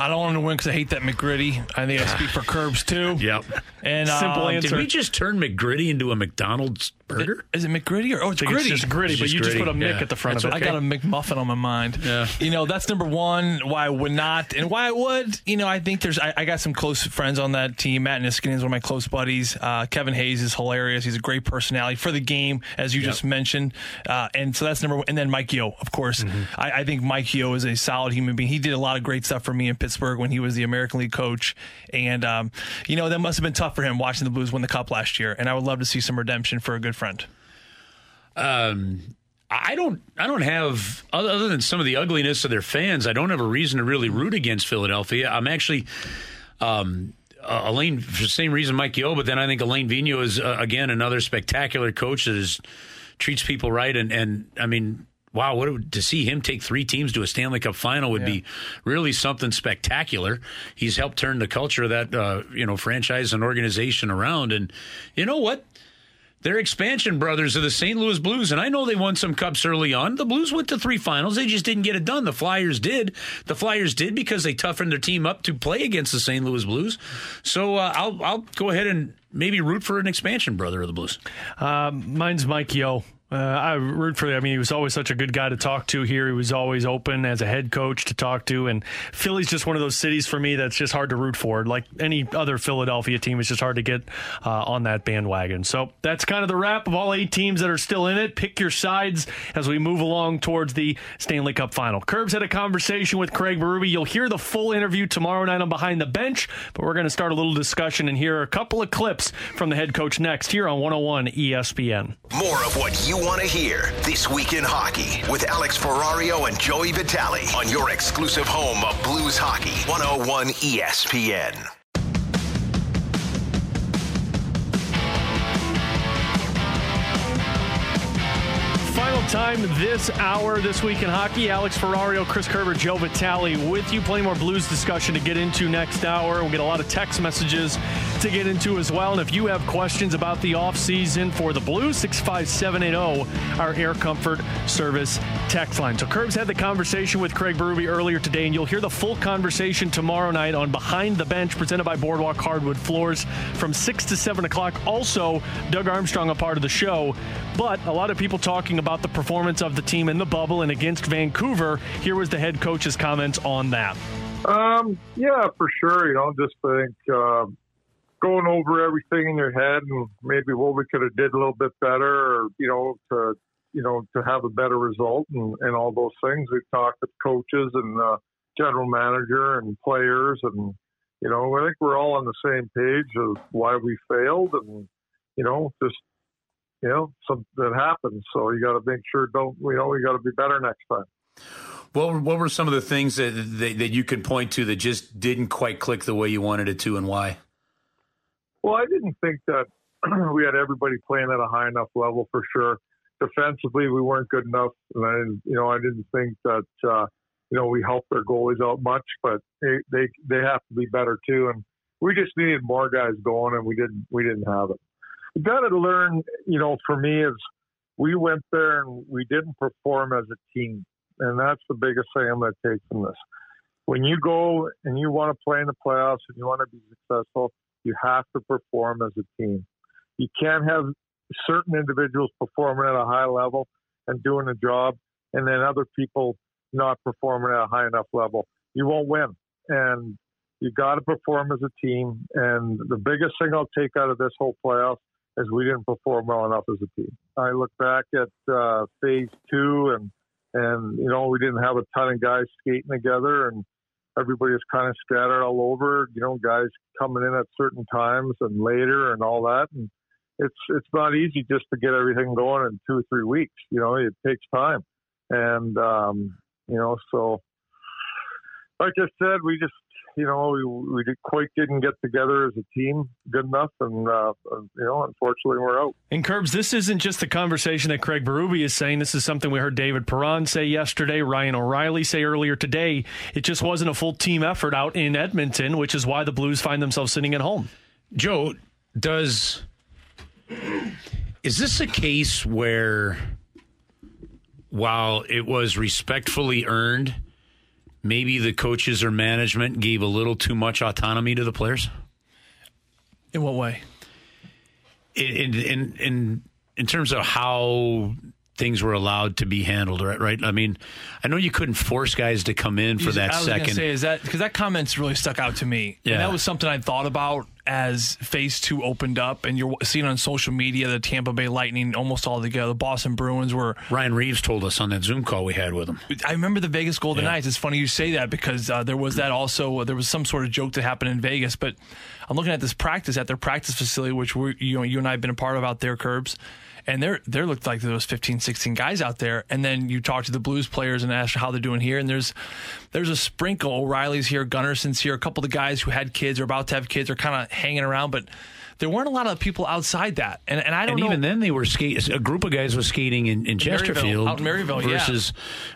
I don't want to win because I hate that McGritty. I think I speak for Kerbs, too. Yep. And simple answer. Did we just turn McGritty into a McDonald's burger? Is it McGritty? Or, it's Gritty. It's just Gritty, it's but just you Gritty. Just put a Mick at the front that's of it. Okay. I got a McMuffin on my mind. Yeah. That's number one, why I would not. And why I would, I think there's, I got some close friends on that team. Matt Niskanen is one of my close buddies. Kevin Hayes is hilarious. He's a great personality for the game, as you just mentioned. And so that's number one. And then Mike Yeo, of course. Mm-hmm. I think Mike Yeo is a solid human being. He did a lot of great stuff for me in Pittsburgh when he was the American League coach, and that must have been tough for him watching the Blues win the Cup last year. And I would love to see some redemption for a good friend. I don't have, other than some of the ugliness of their fans, I don't have a reason to really root against Philadelphia. I'm actually Alain, for the same reason Mike Yeo, but then I think Alain Vigneault is again another spectacular coach that treats people right, and I mean. Wow, to see him take three teams to a Stanley Cup final would be really something spectacular. He's helped turn the culture of that franchise and organization around. And you know what? They're expansion brothers of the St. Louis Blues, and I know they won some cups early on. The Blues went to three finals. They just didn't get it done. The Flyers did because they toughened their team up to play against the St. Louis Blues. So I'll go ahead and maybe root for an expansion brother of the Blues. Mine's Mike Yeo. I root for him. I mean, he was always such a good guy to talk to here. He was always open as a head coach to talk to. And Philly's just one of those cities for me that's just hard to root for. Like any other Philadelphia team, it's just hard to get on that bandwagon. So that's kind of the wrap of all 8 teams that are still in it. Pick your sides as we move along towards the Stanley Cup final. Curbs had a conversation with Craig Berube. You'll hear the full interview tomorrow night on Behind the Bench, but we're going to start a little discussion and hear a couple of clips from the head coach next here on 101 ESPN. More of what you want to hear This Week in Hockey with Alex Ferrario and Joey Vitale on your exclusive home of Blues Hockey, 101 ESPN. Time this hour, This Week in Hockey. Alex Ferrario, Chris Kerber, Joe Vitale with you. Plenty more Blues discussion to get into next hour. We'll get a lot of text messages to get into as well. And if you have questions about the offseason for the Blues, 65780, our Air Comfort Service text line. So Kerbs had the conversation with Craig Berube earlier today, and you'll hear the full conversation tomorrow night on Behind the Bench, presented by Boardwalk Hardwood Floors from 6 to 7 o'clock. Also, Doug Armstrong, a part of the show. But a lot of people talking about the performance of the team in the bubble and against Vancouver. Here was the head coach's comments on that. Yeah, for sure. Just think going over everything in your head and maybe what we could have did a little bit better, or, to have a better result and all those things. We've talked to coaches and general manager and players, and I think we're all on the same page of why we failed, and something that happens. So you got to make sure we got to be better next time. Well, what were some of the things that you could point to that just didn't quite click the way you wanted it to, and why? Well, I didn't think that we had everybody playing at a high enough level for sure. Defensively, we weren't good enough, and I didn't think that we helped their goalies out much, but they have to be better too. And we just needed more guys going, and we didn't have it. You got to learn, for me, is we went there and we didn't perform as a team. And that's the biggest thing I'm going to take from this. When you go and you want to play in the playoffs and you want to be successful, you have to perform as a team. You can't have certain individuals performing at a high level and doing a job, and then other people not performing at a high enough level, you won't win. And you got to perform as a team. And the biggest thing I'll take out of this whole playoff is we didn't perform well enough as a team. I look back at phase 2 and you know, we didn't have a ton of guys skating together, and everybody was kind of scattered all over, you know, guys coming in at certain times and later and all that. And it's not easy just to get everything going in 2 or 3 weeks. You know, it takes time. And, you know, so like I said, we just, you know, we didn't get together as a team good enough. And, you know, unfortunately, we're out. And Kerbs, this isn't just the conversation that Craig Berube is saying. This is something we heard David Perron say yesterday, Ryan O'Reilly say earlier today. It just wasn't a full team effort out in Edmonton, which is why the Blues find themselves sitting at home. Joe, is this a case where, while it was respectfully earned, maybe the coaches or management gave a little too much autonomy to the players? In what way? In terms of how things were allowed to be handled, right? I mean, I know you couldn't force guys to come in for that second. I was going to say, is that because that comment's really stuck out to me? Yeah. And that was something I thought about as phase 2 opened up, and you're seeing on social media the Tampa Bay Lightning almost all together. The Boston Bruins were. Ryan Reeves told us on that Zoom call we had with him. I remember the Vegas Golden Knights. It's funny you say that because there was that also. There was some sort of joke that happened in Vegas, but I'm looking at this practice at their practice facility, which you and I have been a part of out there, Kerbs. And there looked like there was 15, 16 guys out there. And then you talk to the Blues players and ask how they're doing here. And there's a sprinkle. O'Reilly's here, Gunnarsson's here. A couple of the guys who had kids or about to have kids are kind of hanging around. But there weren't a lot of people outside that. And I don't know. And even then, they were a group of guys was skating in Chesterfield. Out in Maryville,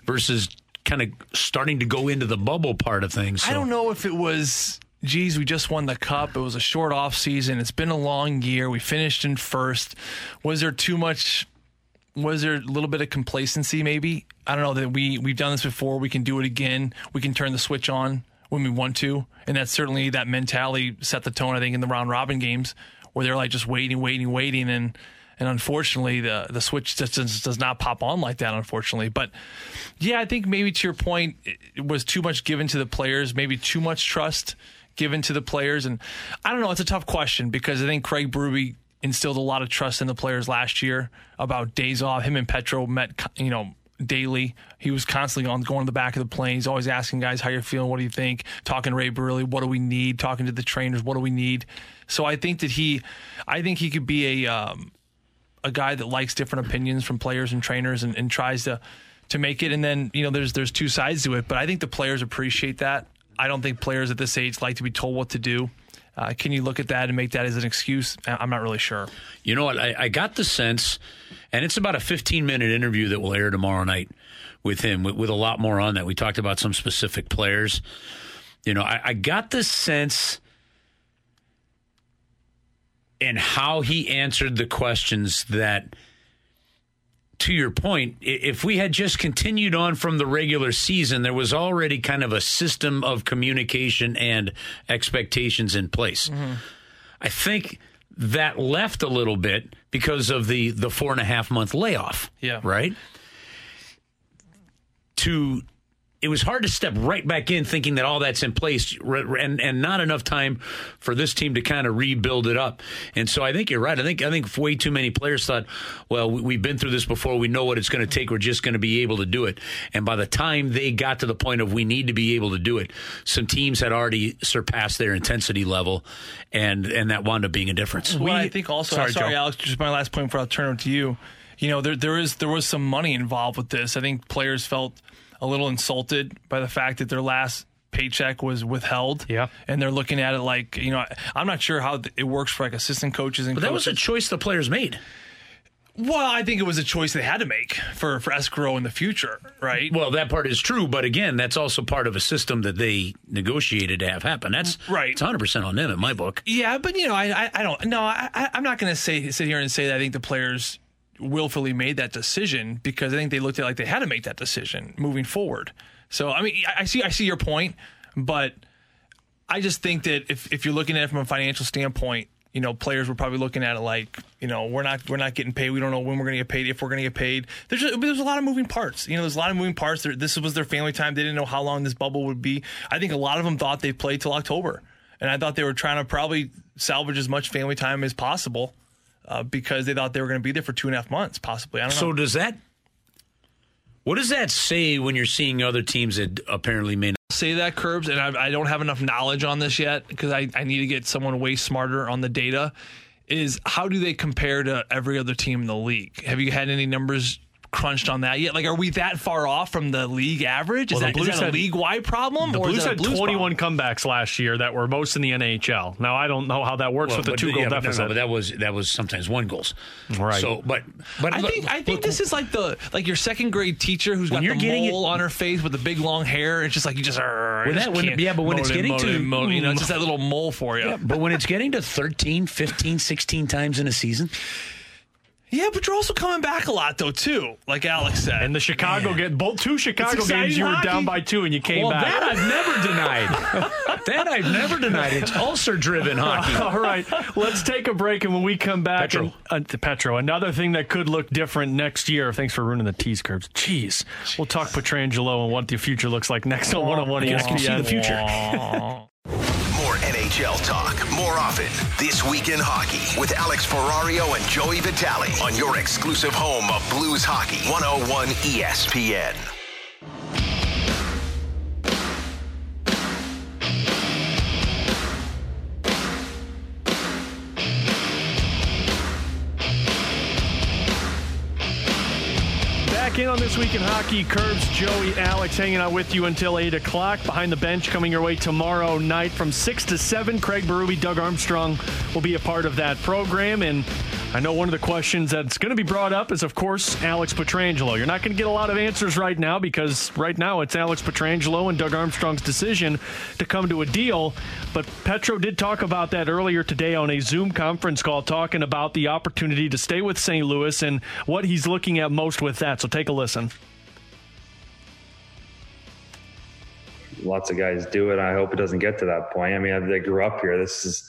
versus kind of starting to go into the bubble part of things. So. I don't know if it was... Geez, we just won the cup. It was a short off season. It's been a long year. We finished in first. Was there a little bit of complacency maybe? I don't know that we've done this before. We can do it again. We can turn the switch on when we want to. And that's certainly that mentality set the tone, I think, in the round robin games where they're like just waiting. And unfortunately, the switch does not pop on like that, unfortunately. But, yeah, I think maybe to your point, it was too much given to the players, maybe too much trust given to the players. And I don't know. It's a tough question because I think Craig Berube instilled a lot of trust in the players last year about days off. Him and Petro met, you know, daily. He was constantly going to the back of the plane. He's always asking guys, how you're feeling? What do you think? Talking to Ray Burley, what do we need? Talking to the trainers, what do we need? So I think that he could be a guy that likes different opinions from players and trainers and tries to make it. And then, you know, there's two sides to it, but I think the players appreciate that. I don't think players at this age like to be told what to do. Can you look at that and make that as an excuse? I'm not really sure. You know what? I got the sense, and it's about a 15-minute interview that will air tomorrow night with him, with a lot more on that. We talked about some specific players. You know, I got the sense in how he answered the questions that, to your point, if we had just continued on from the regular season, there was already kind of a system of communication and expectations in place. Mm-hmm. I think that left a little bit because of the 4.5 month layoff. Yeah. Right? It was hard to step right back in thinking that all that's in place and not enough time for this team to kind of rebuild it up. And so I think you're right. I think way too many players thought, well, we've been through this before. We know what it's going to take. We're just going to be able to do it. And by the time they got to the point of we need to be able to do it, some teams had already surpassed their intensity level, and that wound up being a difference. Well, I think also, sorry Alex, just my last point before I'll turn it to you. You know, there was some money involved with this. I think players felt a little insulted by the fact that their last paycheck was withheld. Yeah. And they're looking at it like, you know, I'm not sure how it works for like assistant coaches and coaches. But that was a choice the players made. Well, I think it was a choice they had to make for escrow in the future, right? Well, that part is true, but again, that's also part of a system that they negotiated to have happen. That's right. It's 100% on them in my book. Yeah, but you know, I'm not going to sit here and say that I think the players willfully made that decision, because I think they looked at it like they had to make that decision moving forward. So, I mean, I see your point, but I just think that if you're looking at it from a financial standpoint, you know, players were probably looking at it like, you know, we're not getting paid. We don't know when we're going to get paid, if we're going to get paid. There's a lot of moving parts. You know, there's a lot of moving parts. This was their family time. They didn't know how long this bubble would be. I think a lot of them thought they played till October, and I thought they were trying to probably salvage as much family time as possible because they thought they were going to be there for 2.5 months, possibly. I don't know. So does that? What does that say when you're seeing other teams that apparently may not? Say that, Curbs, and I don't have enough knowledge on this yet because I need to get someone way smarter on the data, is how do they compare to every other team in the league? Have you had any numbers crunched on that yet? Like, are we that far off from the league average? Is, well, is that a league-wide problem? The Blues had 21 comebacks last year that were most in the NHL. Now, I don't know how that works with the two-goal deficit. No, but that was sometimes one goals. Right. So, but I think this is like your second-grade teacher who's got the mole on her face with the big, long hair. It's just like you just... it's just that little mole for you. Yeah, but when it's getting to 13, 15, 16 times in a season... Yeah, but you're also coming back a lot, though, too, like Alex said. And the Chicago game, both two Chicago games, you were down by two and you came back. Well, that I've never denied. It's ulcer-driven hockey. All right, let's take a break, and when we come back... Petro. Petro, another thing that could look different next year. Thanks for ruining the tease, Curbs. Jeez. We'll talk Pietrangelo and what the future looks like next on 101 ESPN. I can see the future. More NHL talk more often this Week in Hockey with Alex Ferrario and Joey Vitale on your exclusive home of Blues Hockey, 101 ESPN. In on This Week in Hockey, Curbs, Joey, Alex, hanging out with you until 8 o'clock. Behind the Bench coming your way tomorrow night from 6 to 7. Craig Berube, Doug Armstrong will be a part of that program. And I know one of the questions that's going to be brought up is, of course, Alex Pietrangelo. You're not going to get a lot of answers right now because right now it's Alex Pietrangelo and Doug Armstrong's decision to come to a deal. But Petro did talk about that earlier today on a Zoom conference call, talking about the opportunity to stay with St. Louis and what he's looking at most with that. So take a listen. Lots of guys do it. I hope it doesn't get to that point. I mean, they grew up here. This is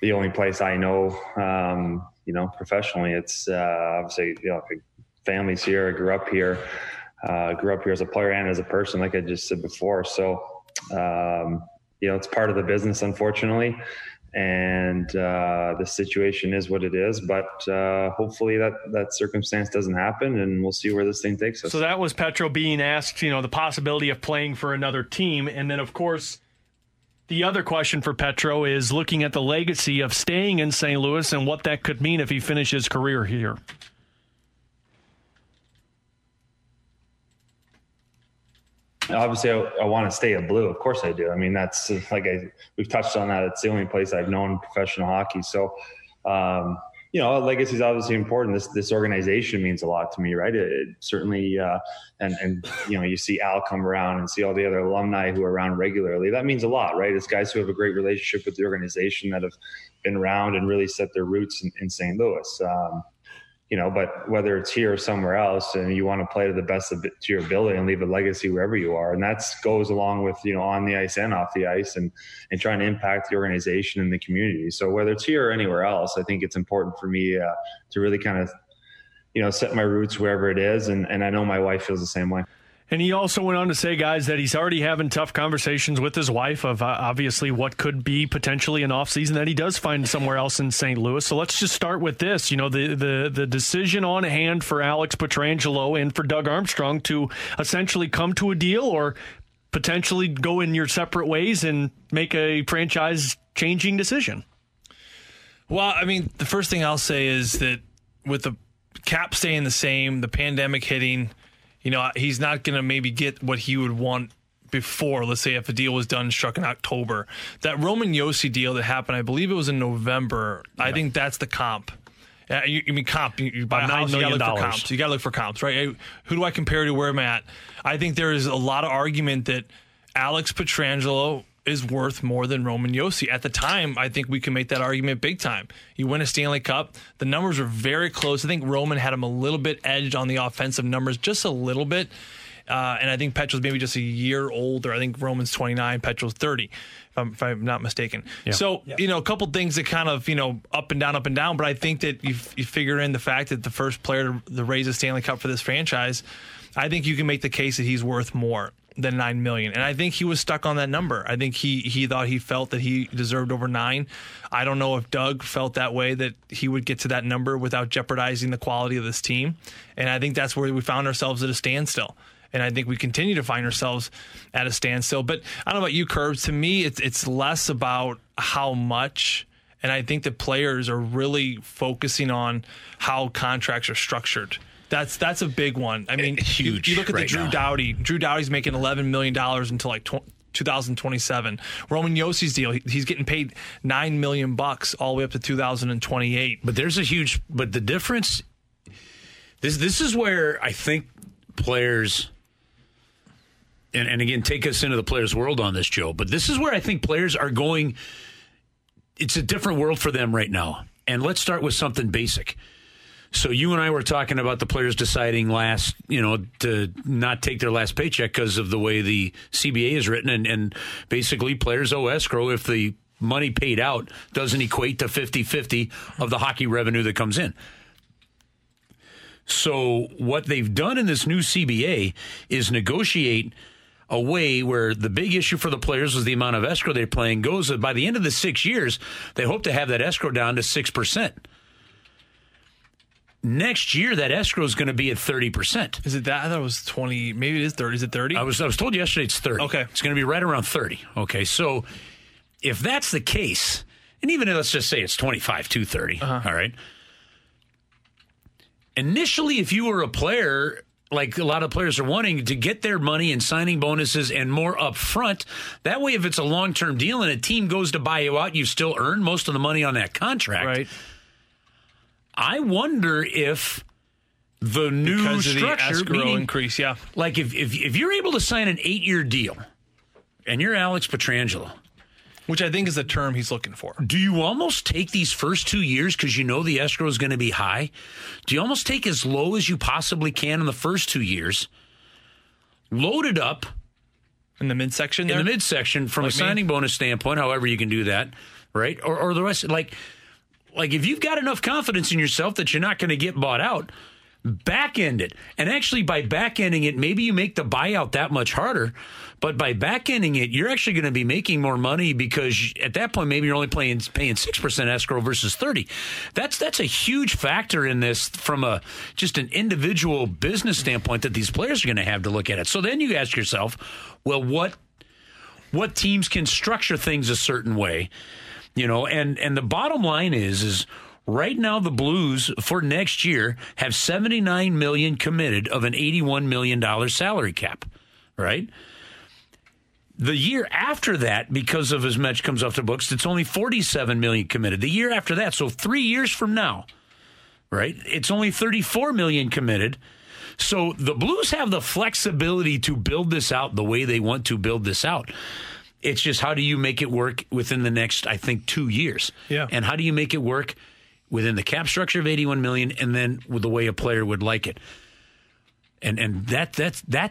the only place I know, you know, professionally. It's obviously, you know, family's here. I grew up here as a player and as a person, like I just said before. So, you know, it's part of the business, unfortunately. And the situation is what it is, but hopefully that circumstance doesn't happen, and we'll see where this thing takes us. So that was Petro being asked, you know, the possibility of playing for another team. And then, of course, the other question for Petro is looking at the legacy of staying in St. Louis and what that could mean if he finishes his career here. Obviously, I want to stay a Blue. Of course I do. I mean, that's like we've touched on that. It's the only place I've known professional hockey. So, you know, legacy is obviously important. This organization means a lot to me, right? It certainly, and you know, you see Al come around and see all the other alumni who are around regularly. That means a lot, right? It's guys who have a great relationship with the organization that have been around and really set their roots in St. Louis. You know, but whether it's here or somewhere else, and you want to play to the best of to your ability and leave a legacy wherever you are, and that goes along with, you know, on the ice and off the ice, and trying to impact the organization and the community. So whether it's here or anywhere else, I think it's important for me to really kind of, you know, set my roots wherever it is, and I know my wife feels the same way. And he also went on to say, guys, that he's already having tough conversations with his wife of obviously what could be potentially an offseason that he does find somewhere else in St. Louis. So let's just start with this. You know, the decision on hand for Alex Pietrangelo and for Doug Armstrong to essentially come to a deal or potentially go in your separate ways and make a franchise-changing decision. Well, I mean, the first thing I'll say is that with the cap staying the same, the pandemic hitting... You know, he's not going to maybe get what he would want before, let's say, if a deal was done, struck in October. That Roman Josi deal that happened, I believe it was in November. Yeah. I think that's the comp. You mean comp. You buy a house, you got to look for comps. You got to look for comps, right? Who do I compare to where I'm at? I think there is a lot of argument that Alex Pietrangelo is worth more than Roman Josi. At the time, I think we can make that argument big time. You win a Stanley Cup. The numbers were very close. I think Roman had him a little bit edged on the offensive numbers, just a little bit. And I think Petrel's maybe just a year older. I think Roman's 29, Petrel's 30, if I'm not mistaken. Yeah. So, you know, a couple things that kind of, you know, up and down, but I think that you figure in the fact that the first player to raise a Stanley Cup for this franchise, I think you can make the case that he's worth more than $9 million. And I think he was stuck on that number. I think he felt that he deserved over 9. I don't know if Doug felt that way, that he would get to that number without jeopardizing the quality of this team. And I think that's where we found ourselves at a standstill. And I think we continue to find ourselves at a standstill. But I don't know about you, Kerbs. To me, it's less about how much. And I think the players are really focusing on how contracts are structured. That's a big one. I mean, huge. You look at the Drew Doughty. Drew Doughty's making $11 million until like 2027. Roman Yossi's deal, he's getting paid $9 million all the way up to 2028. But there's a huge. But the difference. This is where I think players. And again, take us into the players' world on this, Joe. But this is where I think players are going. It's a different world for them right now. And let's start with something basic. So you and I were talking about the players deciding last, you know, to not take their last paycheck because of the way the CBA is written. And basically players owe escrow if the money paid out doesn't equate to 50-50 of the hockey revenue that comes in. So what they've done in this new CBA is negotiate a way where the big issue for the players was the amount of escrow they're paying goes. By the end of the 6 years, they hope to have that escrow down to 6%. Next year, that escrow is going to be at 30%. Is it that? I thought it was 20. Maybe it is 30. Is it 30? I was told yesterday it's 30. Okay. It's going to be right around 30. Okay. So if that's the case, and even let's just say it's 25 to 30. All right. Initially, if you were a player, like a lot of players are wanting to get their money and signing bonuses and more up front, that way if it's a long-term deal and a team goes to buy you out, you still earn most of the money on that contract. Right. I wonder if the new because of structure the escrow meaning, increase, yeah. Like if you're able to sign an 8-year deal, and you're Alex Pietrangelo, which I think is the term he's looking for. Do you almost take these first 2 years because you know the escrow is going to be high? Do you almost take as low as you possibly can in the first 2 years? Load it up in the midsection. There? In the midsection, from like a signing bonus standpoint, however you can do that, right? Or the rest, like. Like, if you've got enough confidence in yourself that you're not going to get bought out, back-end it. And actually, by back-ending it, maybe you make the buyout that much harder. But by back-ending it, you're actually going to be making more money because at that point, maybe you're only paying 6% escrow versus 30. That's a huge factor in this from a just an individual business standpoint that these players are going to have to look at it. So then you ask yourself, well, what teams can structure things a certain way? You know, and the bottom line is right now the Blues for next year have $79 million committed of an $81 million salary cap, right? The year after that, because of as much comes off the books, it's only $47 million committed. The year after that, so 3 years from now, right, it's only $34 million committed. So the Blues have the flexibility to build this out the way they want to build this out. It's just how do you make it work within the next, I think, 2 years? Yeah. And how do you make it work within the cap structure of $81 million and then with the way a player would like it? And that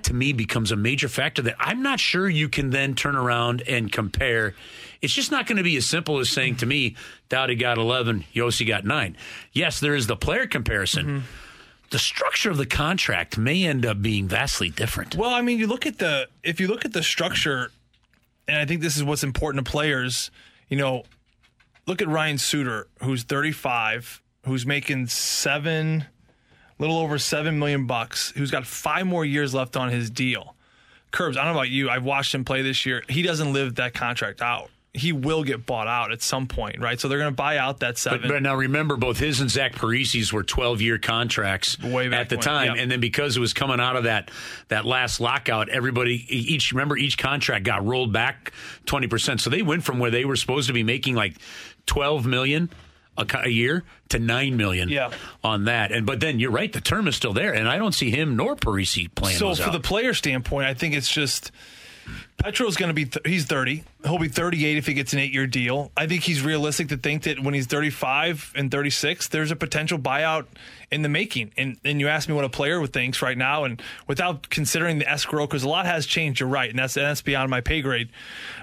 to me becomes a major factor that I'm not sure you can then turn around and compare. It's just not going to be as simple as saying to me, Doughty got 11, Yossi got 9. Yes, there is the player comparison. Mm-hmm. The structure of the contract may end up being vastly different. Well, I mean, if you look at the structure. And I think this is what's important to players. You know, look at Ryan Suter, who's 35, who's making a little over $7 million, who's got 5 more years left on his deal. Kerbs, I don't know about you. I've watched him play this year. He doesn't live that contract out. He will get bought out at some point, right? So they're going to buy out that 7. But now remember, both his and Zach Parisi's were 12-year contracts way back at the time. Yep. And then because it was coming out of that last lockout, each contract got rolled back 20%. So they went from where they were supposed to be making like $12 million a year to $9 million on that. But then you're right, the term is still there. And I don't see him nor Parisi playing those out. So for the player standpoint, I think it's just – Petro's going to be, he's 30. He'll be 38 if he gets an 8-year deal. I think he's realistic to think that when he's 35 and 36, there's a potential buyout in the making. And you ask me what a player would think right now, and without considering the escrow, because a lot has changed, you're right, and that's beyond my pay grade.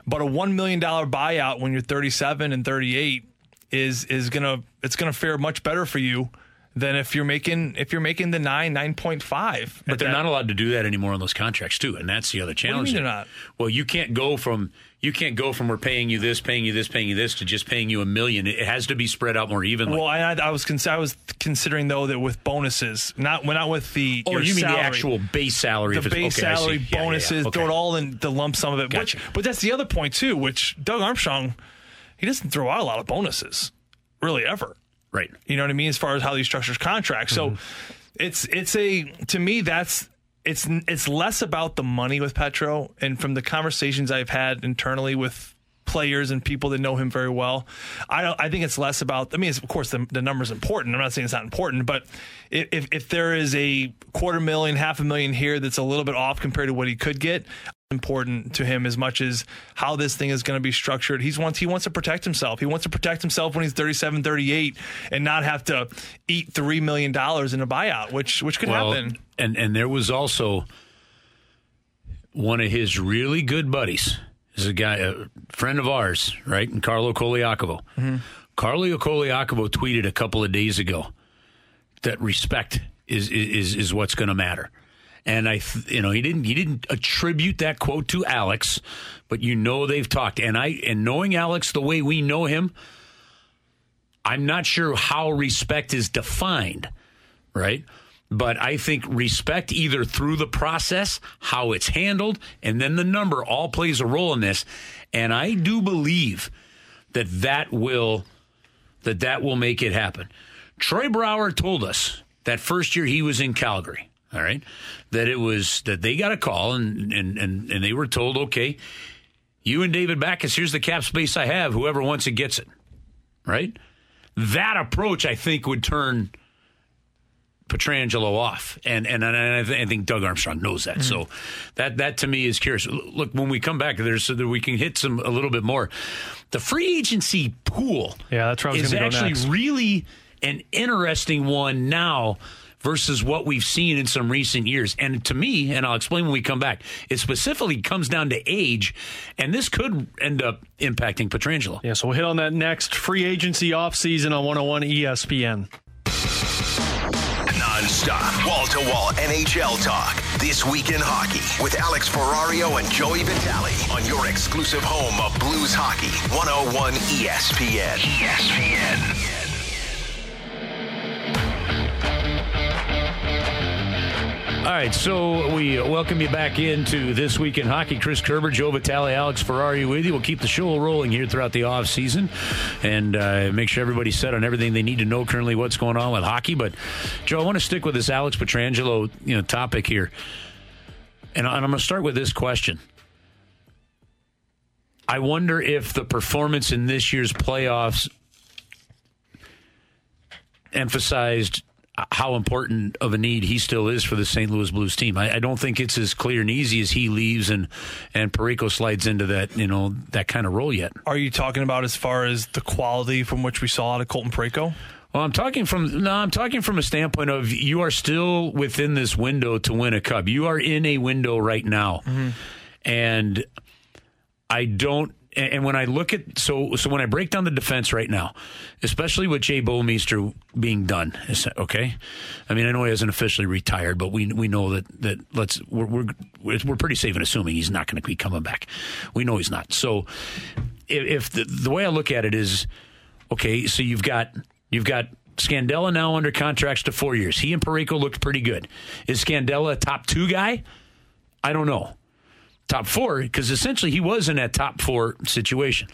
But a $1 million buyout when you're 37 and 38 is going to fare much better for you than if you're making the 9.5. But they're not allowed to do that anymore on those contracts too, and that's the other challenge. What do you mean they're not? Well, you can't go from we're paying you this to just paying you $1 million. It has to be spread out more evenly. Well, I was considering though that with bonuses, not with the salary. The actual base salary, salary, bonuses, okay. Throw it all in the lump sum of it. Gotcha. But that's the other point too, which Doug Armstrong, he doesn't throw out a lot of bonuses, really ever. Right. You know what I mean? As far as how he structures contracts. Mm-hmm. So it's less about the money with Petro. And from the conversations I've had internally with players and people that know him very well, I think it's less about, I mean, it's, of course the number's important. I'm not saying it's not important, but if there is a $250,000, $500,000 here, that's a little bit off compared to what he could get, important to him as much as how this thing is going to be structured. He wants to protect himself. He wants to protect himself when he's 37, 38 and not have to eat $3 million in a buyout, which could happen. And there was also one of his really good buddies is a guy, a friend of ours, right? And Carlo Koliakovo. Mm-hmm. Carlo Koliakovo tweeted a couple of days ago that respect is what's going to matter. And he didn't attribute that quote to Alex, but they've talked. And knowing Alex the way we know him, I'm not sure how respect is defined, right? But I think respect either through the process, how it's handled, and then the number all plays a role in this. And I do believe that will make it happen. Troy Brouwer told us that first year he was in Calgary. All right, that they got a call and they were told, okay, you and David Backus, here's the cap space I have. Whoever wants it gets it, right? That approach, I think, would turn Pietrangelo off, and I think Doug Armstrong knows that. Mm-hmm. So that to me is curious. Look, when we come back, there's so that we can hit a little bit more. The free agency pool, that's where I was going to go next. Really an interesting one now versus what we've seen in some recent years. And to me, and I'll explain when we come back, it specifically comes down to age, and this could end up impacting Pietrangelo. Yeah, so we'll hit on that next. Free agency offseason on 101 ESPN. Non-stop, wall-to-wall NHL talk. This Week in Hockey with Alex Ferrario and Joey Vitale on your exclusive home of Blues Hockey, 101 ESPN. ESPN. All right, so we welcome you back into This Week in Hockey. Chris Kerber, Joe Vitale, Alex Ferrari with you. We'll keep the show rolling here throughout the off season and make sure everybody's set on everything they need to know currently what's going on with hockey. But, Joe, I want to stick with this Alex Pietrangelo topic here. And I'm going to start with this question. I wonder if the performance in this year's playoffs emphasized how important of a need he still is for the St. Louis Blues team. I don't think it's as clear and easy as he leaves and Parayko slides into that, that kind of role yet. Are you talking about as far as the quality from which we saw out of Colton Parayko? Well, I'm talking from a standpoint of you are still within this window to win a cup. You are in a window right now. Mm-hmm. And when I look at so when I break down the defense right now, especially with Jay Bomeister being done, okay? I mean, I know he hasn't officially retired, but we know we're pretty safe in assuming he's not going to be coming back. We know he's not. So if the way I look at it is, okay, so you've got Scandella now under contracts to 4 years. He and Parayko looked pretty good. Is Scandella a top 2 guy? I don't know. Top 4, because essentially he was in that top 4 situation.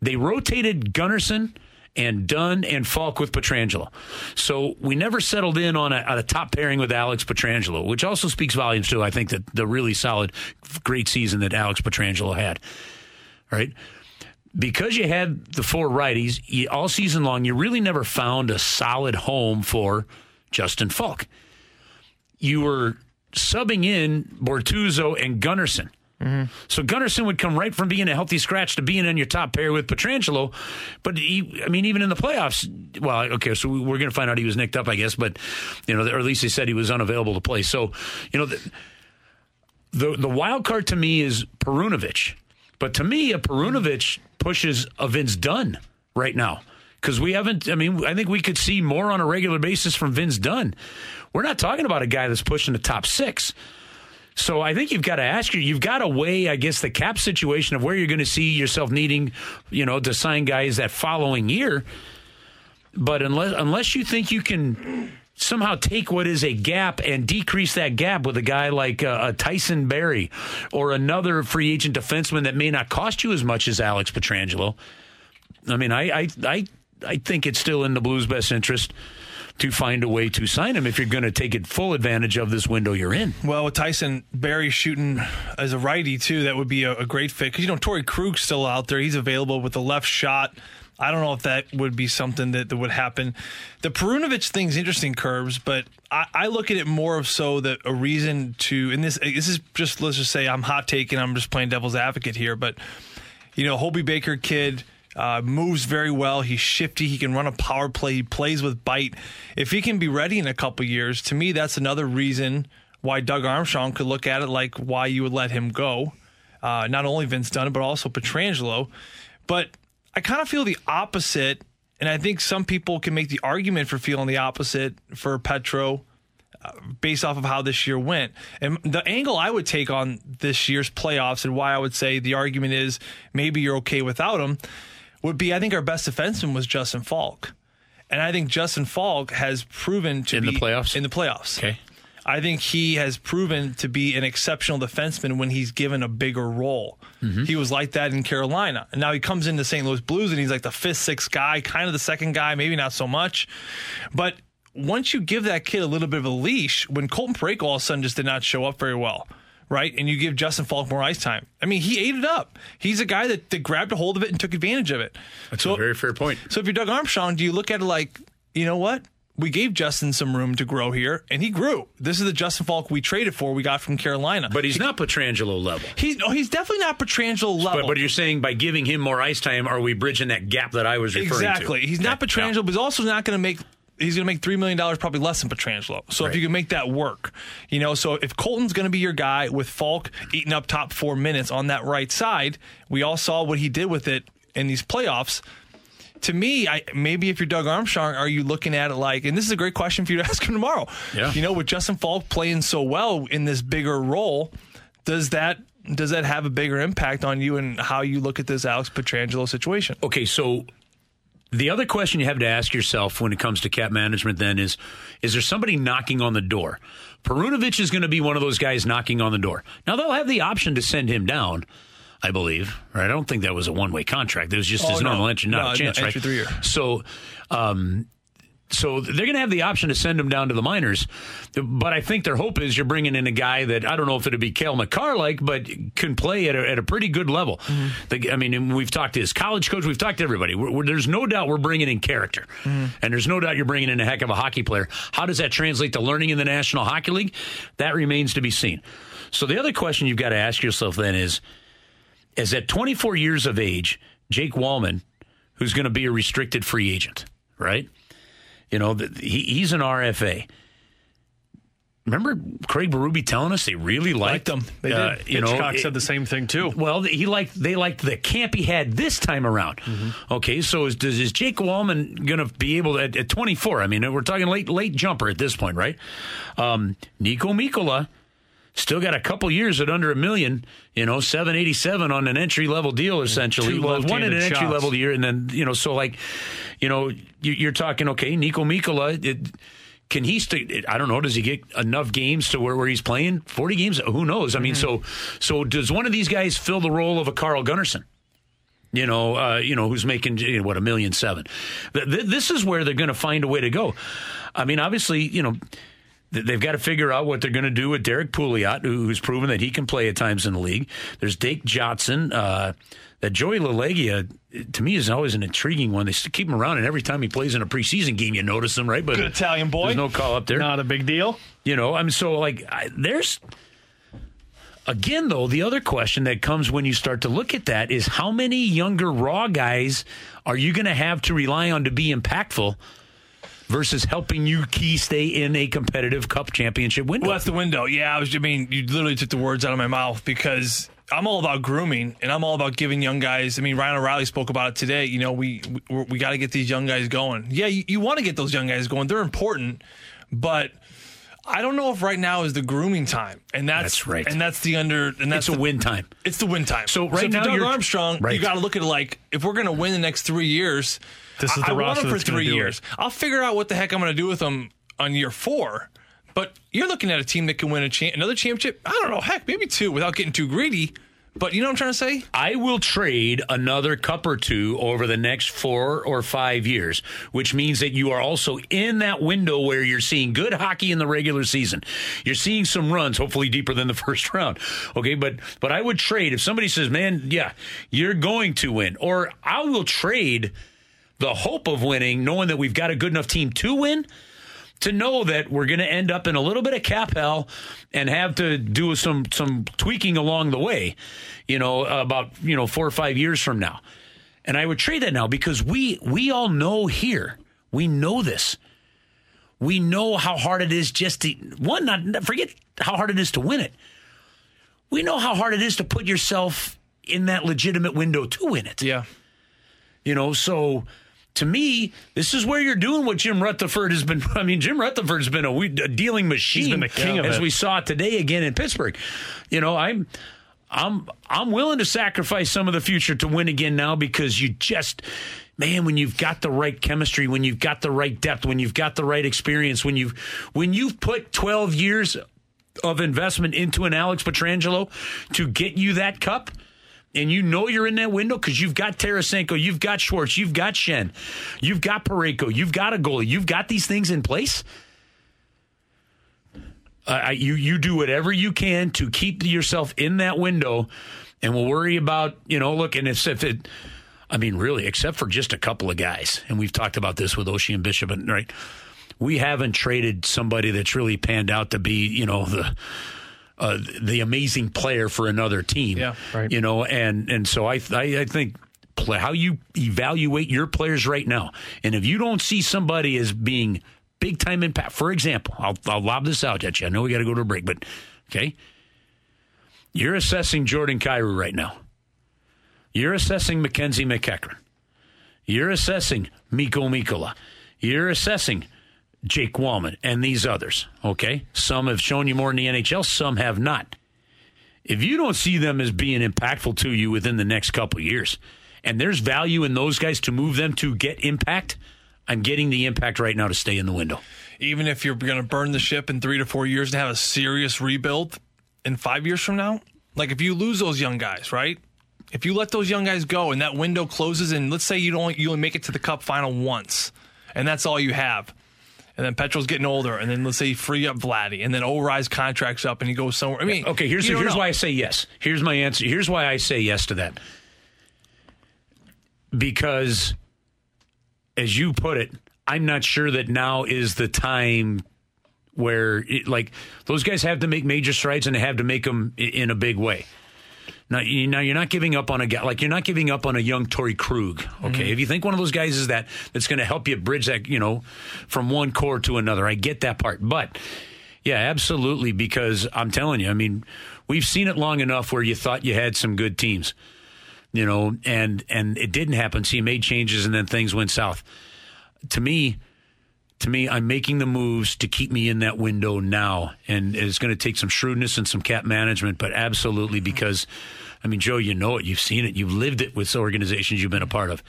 They rotated Gunnarsson and Dunn and Falk with Pietrangelo. So we never settled in on a top pairing with Alex Pietrangelo, which also speaks volumes to, I think, that the really solid, great season that Alex Pietrangelo had. All right. Because you had the 4 righties all season long, you really never found a solid home for Justin Falk. You were subbing in Bortuzzo and Gunnarsson. Mm-hmm. So Gunnarsson would come right from being a healthy scratch to being in your top pair with Pietrangelo. But he, I mean, even in the playoffs, well, okay, so we're going to find out he was nicked up, I guess, but, you know, or at least they said he was unavailable to play. So, you know, the wild card to me is Perunovic. But to me, a Perunovic pushes a Vince Dunn right now. Because we haven't, I mean, I think we could see more on a regular basis from Vince Dunn. We're not talking about a guy that's pushing the top six. So I think you've got to ask you've got to weigh, I guess, the cap situation of where you're going to see yourself needing, you know, to sign guys that following year. But unless you think you can somehow take what is a gap and decrease that gap with a guy like a Tyson Barrie or another free agent defenseman that may not cost you as much as Alex Pietrangelo, I mean, I think it's still in the Blues' best interest to find a way to sign him if you're going to take it full advantage of this window you're in. Well, with Tyson Barrie shooting as a righty, too, that would be a great fit. Because, you know, Torrey Krug's still out there. He's available with a left shot. I don't know if that would be something that would happen. The Perunovic thing's interesting, Kerbs, but I look at it more of so that a reason to, and this is just, let's just say I'm hot-taking, I'm just playing devil's advocate here, but, you know, Hobey Baker kid, moves very well. He's shifty. He can run a power play. He plays with bite. If he can be ready in a couple years, to me, that's another reason why Doug Armstrong could look at it like why you would let him go. Not only Vince Dunn, but also Pietrangelo. But I kind of feel the opposite, and I think some people can make the argument for feeling the opposite for Petro based off of how this year went. And the angle I would take on this year's playoffs and why I would say the argument is maybe you're okay without him would be, I think our best defenseman was Justin Falk. And I think Justin Falk has proven to be... In the playoffs. Okay. I think he has proven to be an exceptional defenseman when he's given a bigger role. Mm-hmm. He was like that in Carolina. And now he comes into St. Louis Blues and he's like the fifth, sixth guy, kind of the second guy, maybe not so much. But once you give that kid a little bit of a leash, when Colton Parayko all of a sudden just did not show up very well, right? And you give Justin Falk more ice time. I mean, he ate it up. He's a guy that grabbed a hold of it and took advantage of it. That's a very fair point. So if you're Doug Armstrong, do you look at it like, you know what? We gave Justin some room to grow here, and he grew. This is the Justin Falk we traded for, we got from Carolina. But he's not Pietrangelo level. He's definitely not Pietrangelo level. But you're saying by giving him more ice time, are we bridging that gap that I was referring to? Exactly. He's not Pietrangelo, but he's also not going to make... He's going to make $3 million, probably less than Pietrangelo. So if you can make that work, you know, so if Colton's going to be your guy with Falk eating up top 4 minutes on that right side, we all saw what he did with it in these playoffs. To me, maybe if you're Doug Armstrong, are you looking at it like, and this is a great question for you to ask him tomorrow, you know, with Justin Falk playing so well in this bigger role, does that have a bigger impact on you and how you look at this Alex Pietrangelo situation? Okay, so... The other question you have to ask yourself when it comes to cap management then is there somebody knocking on the door? Perunovic is going to be one of those guys knocking on the door. Now, they'll have the option to send him down, I believe. Right? I don't think that was a one-way contract. It was just his normal entry, a chance, right? 3 years. So they're going to have the option to send him down to the minors. But I think their hope is you're bringing in a guy that, I don't know if it would be Cale Makar-like, but can play at a pretty good level. Mm-hmm. I mean, we've talked to his college coach. We've talked to everybody. There's no doubt we're bringing in character. Mm-hmm. And there's no doubt you're bringing in a heck of a hockey player. How does that translate to learning in the National Hockey League? That remains to be seen. So the other question you've got to ask yourself then is at 24 years of age, Jake Wallman, who's going to be a restricted free agent, right? You know, he's an RFA. Remember Craig Berube telling us they really liked him? They did. Hitchcock said the same thing, too. Well, they liked the camp he had this time around. Mm-hmm. Okay, so is Jake Wallman going to be able to, at 24, I mean, we're talking late jumper at this point, right? Nico Mikkola, still got a couple years at under $1 million, you know, $787 on an entry-level deal, essentially. Well, one at an entry-level year, and then, you know, so like, you know, you're talking, okay, Nico Mikkola, can he I don't know, does he get enough games to where he's playing? 40 games? Who knows? I mean, so does one of these guys fill the role of a Carl Gunnarsson? You know, who's making, $1.7 million. This is where they're going to find a way to go. I mean, obviously, you know, they've got to figure out what they're going to do with Derek Pouliot, who's proven that he can play at times in the league. There's Dake Johnson. That Joey Lalegia, to me, is always an intriguing one. They keep him around, and every time he plays in a preseason game, you notice him, right? But good Italian boy. There's no call up there. Not a big deal. You know, I mean, so, like, I, there's... Again, though, the other question that comes when you start to look at that is how many younger, raw guys are you going to have to rely on to be impactful versus helping you stay in a competitive Cup championship window? Well, that's the window. Yeah, I mean, you literally took the words out of my mouth because I'm all about grooming and I'm all about giving young guys. I mean, Ryan O'Reilly spoke about it today. You know, we got to get these young guys going. Yeah, you want to get those young guys going. They're important, but I don't know if right now is the grooming time, and that's right, and that's the under, and that's it's the win time. It's the win time. So right now, Doug Armstrong, right. You got to look at it like if we're going to win the next 3 years, this is the roster for 3 years. I'll figure out what the heck I'm going to do with them on year 4. But you're looking at a team that can win another championship. I don't know, heck, maybe 2 without getting too greedy. But you know what I'm trying to say? I will trade another cup or 2 over the next 4 or 5 years, which means that you are also in that window where you're seeing good hockey in the regular season. You're seeing some runs, hopefully deeper than the first round. Okay, but I would trade. If somebody says, man, yeah, you're going to win, or I will trade the hope of winning, knowing that we've got a good enough team to win, to know that we're going to end up in a little bit of cap hell and have to do some tweaking along the way, you know, about, you know, 4 or 5 years from now. And I would trade that now because we all know here, we know this. We know how hard it is just to, one, not forget how hard it is to win it. We know how hard it is to put yourself in that legitimate window to win it. Yeah. You know, so to me, this is where you're doing what Jim Rutherford has been. I mean, Jim Rutherford's been a dealing machine. He's been the king of it, as we saw today again in Pittsburgh. You know, I'm willing to sacrifice some of the future to win again now because you just, man, when you've got the right chemistry, when you've got the right depth, when you've got the right experience, when you've put 12 years of investment into an Alex Pietrangelo to get you that cup. And you know you're in that window because you've got Tarasenko, you've got Schwartz, you've got Shen, you've got Parayko, you've got a goalie, you've got these things in place. You do whatever you can to keep yourself in that window, and we'll worry about, you know, look, and really, except for just a couple of guys, and we've talked about this with Oshie and Bishop, and right, we haven't traded somebody that's really panned out to be, you know, the amazing player for another team, yeah, right. You know, and so I think how you evaluate your players right now, and if you don't see somebody as being big time impact, for example, I'll lob this out at you. I know we got to go to a break, but okay, you're assessing Jordan Kyrou right now. You're assessing Mackenzie McEachern. You're assessing Mikko Mikkola. You're assessing Jake Wallman, and these others, okay? Some have shown you more in the NHL, some have not. If you don't see them as being impactful to you within the next couple of years, and there's value in those guys to move them to get impact, I'm getting the impact right now to stay in the window. Even if you're going to burn the ship in 3 to 4 years and have a serious rebuild in 5 years from now, like if you lose those young guys, right? If you let those young guys go and that window closes, and let's say you only make it to the Cup final once, and that's all you have. And then Petrel's getting older, and then let's say you free up Vladdy, and then O'Reilly's contract's up, and he goes somewhere. I mean, okay, here's why I say yes. Here's my answer. Here's why I say yes to that. Because, as you put it, I'm not sure that now is the time where, those guys have to make major strides, and they have to make them in a big way. Now you're not giving up on a guy, like you're not giving up on a young Torrey Krug, okay? Mm-hmm. If you think one of those guys is that's going to help you bridge that, you know, from one core to another, I get that part. But, yeah, absolutely, because I'm telling you, I mean, we've seen it long enough where you thought you had some good teams, you know, and it didn't happen, so you made changes and then things went south. To me, I'm making the moves to keep me in that window now, and it's going to take some shrewdness and some cap management, but absolutely, because, I mean, Joe, you know it. You've seen it. You've lived it with organizations you've been a part of.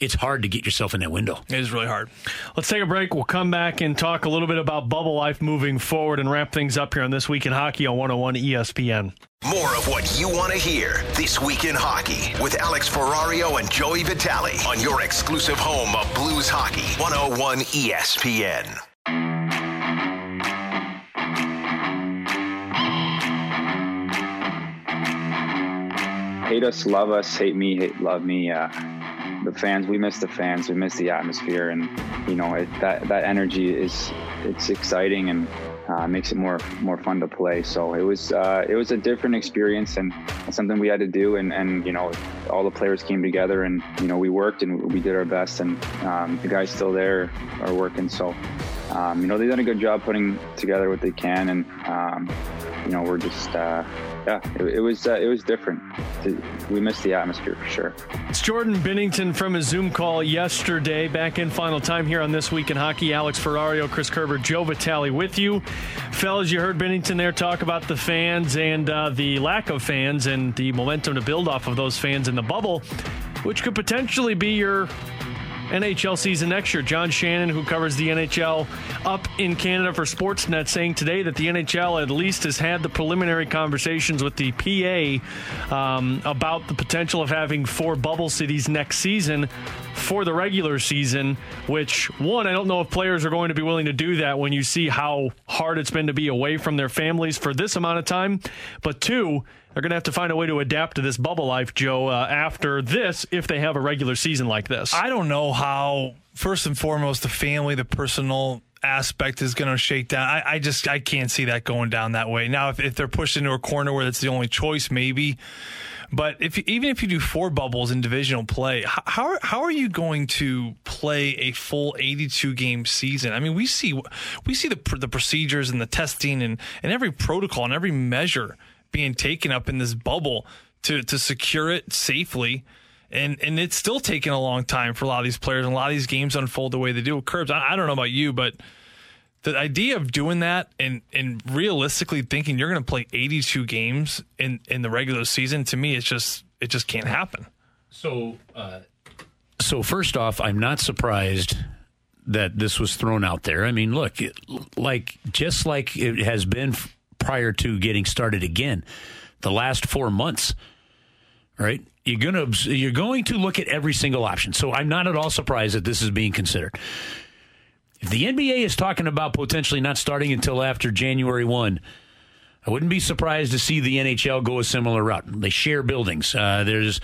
It's hard to get yourself in that window. It is really hard. Let's take a break. We'll come back and talk a little bit about bubble life moving forward and wrap things up here on This Week in Hockey on 101 ESPN. More of what you want to hear This Week in Hockey with Alex Ferrario and Joey Vitale on your exclusive home of Blues Hockey, 101 ESPN. Hate us, love us, hate me, hate, love me, the fans, we miss the fans, we miss the atmosphere, and, you know, that energy is, it's exciting, and makes it more fun to play. So it was a different experience and something we had to do. And you know, all the players came together and, you know, we worked and we did our best, and the guys still there are working. So, you know, they've done a good job putting together what they can. And, you know, we're just, it was different. We missed the atmosphere for sure. It's Jordan Binnington from his Zoom call yesterday. Back in final time here on This Week in Hockey. Alex Ferrario, Chris Kerber, Joe Vitale with you. Fellas, you heard Binnington there talk about the fans and the lack of fans and the momentum to build off of those fans in the bubble, which could potentially be your NHL season next year. John Shannon, who covers the NHL up in Canada for Sportsnet, saying today that the NHL at least has had the preliminary conversations with the PA about the potential of having 4 bubble cities next season for the regular season, which, one, I don't know if players are going to be willing to do that when you see how hard it's been to be away from their families for this amount of time, but two, they're going to have to find a way to adapt to this bubble life, Joe, after this, if they have a regular season like this. I don't know how, first and foremost, the family, the personal aspect is going to shake down. I can't see that going down that way. Now, if they're pushed into a corner where that's the only choice, maybe. But even if you do 4 bubbles in divisional play, how are you going to play a full 82-game season? I mean, we see the procedures and the testing and every protocol and every measure being taken up in this bubble to secure it safely. And it's still taking a long time for a lot of these players, and a lot of these games unfold the way they do. Curbs, I don't know about you, but the idea of doing that and realistically thinking you're going to play 82 games in the regular season, to me, it just can't happen. So first off, I'm not surprised that this was thrown out there. I mean, look, just like it has been prior to getting started again, the last 4 months, right? You're going to look at every single option. So I'm not at all surprised that this is being considered. If the NBA is talking about potentially not starting until after January 1, I wouldn't be surprised to see the NHL go a similar route. They share buildings. There's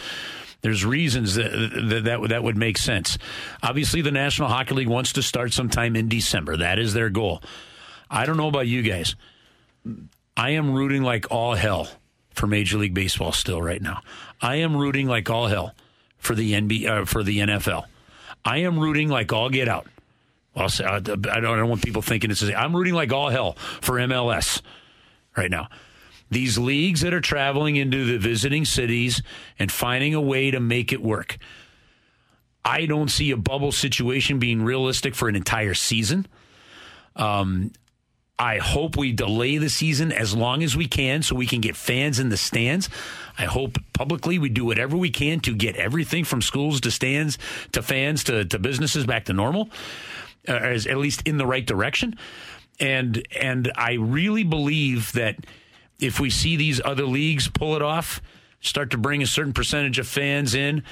reasons that would make sense. Obviously, the National Hockey League wants to start sometime in December. That is their goal. I don't know about you guys. I am rooting like all hell for Major League Baseball still right now. I am rooting like all hell for the NBA, for the NFL. I am rooting like all get out. Well, I don't want people thinking it's. I'm rooting like all hell for MLS right now. These leagues that are traveling into the visiting cities and finding a way to make it work. I don't see a bubble situation being realistic for an entire season. I hope we delay the season as long as we can so we can get fans in the stands. I hope publicly we do whatever we can to get everything from schools to stands to fans to businesses back to normal, as at least in the right direction. And I really believe that if we see these other leagues pull it off, start to bring a certain percentage of fans in,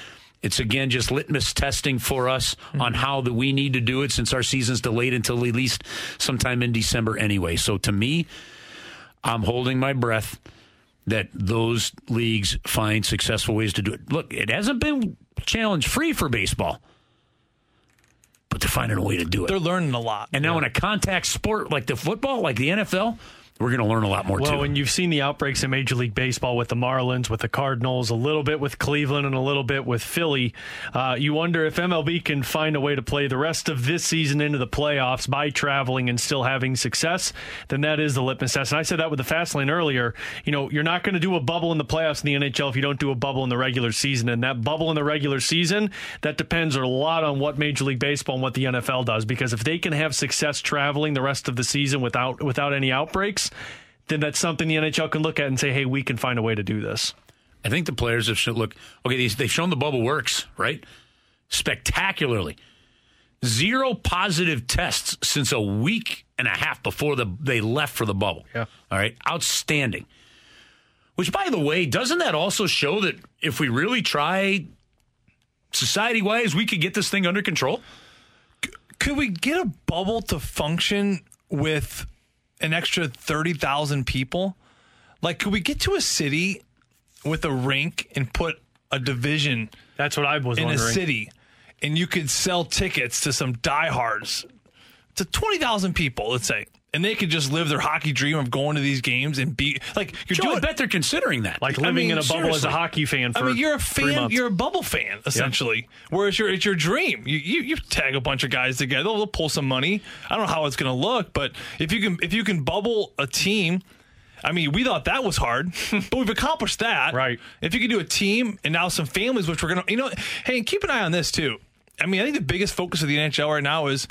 it's, again, just litmus testing for us on how that we need to do it since our season's delayed until at least sometime in December anyway. So to me, I'm holding my breath that those leagues find successful ways to do it. Look, it hasn't been challenge-free for baseball, but they're finding a way to do it. They're learning a lot. And now in a contact sport like the football, like the NFL, we're going to learn a lot more, too. Well, and you've seen the outbreaks in Major League Baseball with the Marlins, with the Cardinals, a little bit with Cleveland, and a little bit with Philly. You wonder if MLB can find a way to play the rest of this season into the playoffs by traveling and still having success. Then that is the litmus test. And I said that with the Fastlane earlier. You know, you're not going to do a bubble in the playoffs in the NHL if you don't do a bubble in the regular season. And that bubble in the regular season, that depends a lot on what Major League Baseball and what the NFL does. Because if they can have success traveling the rest of the season without any outbreaks, then that's something the NHL can look at and say, hey, we can find a way to do this. I think the players have shown, they've shown the bubble works, right? Spectacularly. 0 positive tests since a week and a half before they left for the bubble. Yeah. All right, outstanding. Which, by the way, doesn't that also show that if we really try society-wise, we could get this thing under control? Could we get a bubble to function with an extra 30,000 people? Like, could we get to a city with a rink and put a division? That's what I was wondering. In a city, and you could sell tickets to some diehards to 20,000 people, let's say, and they could just live their hockey dream of going to these games and be like, you're doing. I bet they're considering that, like living in a bubble seriously. As a hockey fan. For I mean, you're a fan, you're a bubble fan essentially. Yeah. Whereas it's your dream. You tag a bunch of guys together, they'll pull some money. I don't know how it's going to look, but if you can bubble a team. I mean, we thought that was hard, but we've accomplished that. Right. If you can do a team and now some families, which we're going to, hey, and keep an eye on this too. I mean, I think the biggest focus of the NHL right now is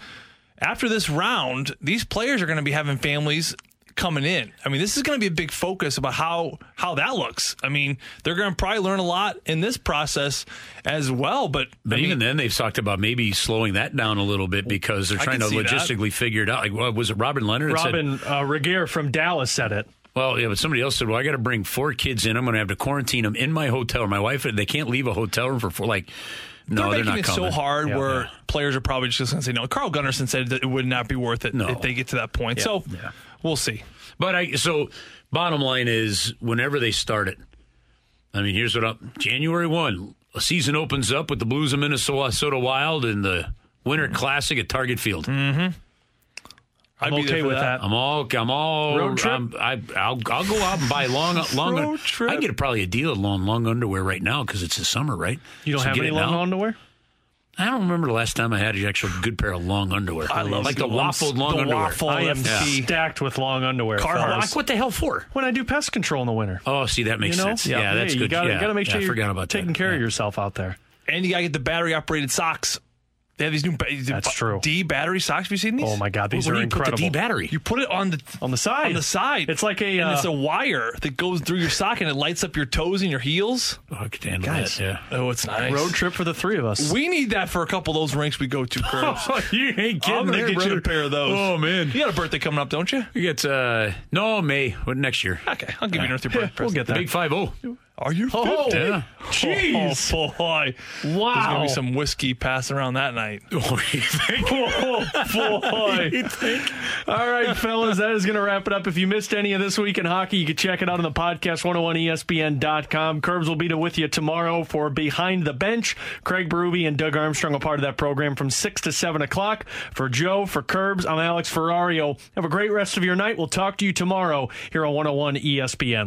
after this round, these players are going to be having families coming in. I mean, this is going to be a big focus about how that looks. I mean, they're going to probably learn a lot in this process as well. But even then, they've talked about maybe slowing that down a little bit because they're trying to logistically figure it out. Like, well, was it Robin Leonard? Robin Regeer from Dallas said it. Well, yeah, but somebody else said, well, I got to bring 4 kids in. I'm going to have to quarantine them in my hotel. My wife, they can't leave a hotel room for 4. Like, no, they're not coming. They're making it so hard where players are probably just going to say no. Carl Gunnarsson said that it would not be worth it if they get to that point. Yeah. So we'll see. But so bottom line is whenever they start it, I mean, here's what up. January 1, a season opens up with the Blues of Minnesota Wild and the Winter Classic at Target Field. Mm-hmm. I'm okay with that. I'm all. Road trip? I'll go out and buy long. Road trip. I get probably a deal of long underwear right now because it's the summer, right? You don't have any long underwear? I don't remember the last time I had an actual good pair of long underwear. I love like the waffled long underwear. I am stacked with long underwear. Carhartt. What the hell for? When I do pest control in the winter. Oh, see, that makes sense. Yeah, that's good. You got to make sure you're taking care of yourself out there. And you got to get the battery operated socks. They have these new D battery socks. Have you seen these? Oh my God, these are incredible. Put the D battery. You put it on the side. On the side. It's like a it's a wire that goes through your sock and it lights up your toes and your heels. Oh, I can handle that. Yeah. Oh, it's nice. Road trip for the three of us. We need that for a couple of those rinks we go to. You ain't kidding. I'm gonna get you a pair of those. Oh man, you got a birthday coming up, don't you? You get May next year. Okay, I'll give you an earthly birthday present. We'll get that. Big 5-0. Are you 50? Yeah. Jeez. Oh, boy. Wow. There's going to be some whiskey passed around that night. Oh, you think? Oh, boy. You think? All right, fellas, that is going to wrap it up. If you missed any of This Week in Hockey, you can check it out on the podcast, 101ESPN.com. Curbs will be with you tomorrow for Behind the Bench. Craig Berube and Doug Armstrong are part of that program from 6 to 7 o'clock. For Joe, for Curbs, I'm Alex Ferrario. Have a great rest of your night. We'll talk to you tomorrow here on 101 ESPN.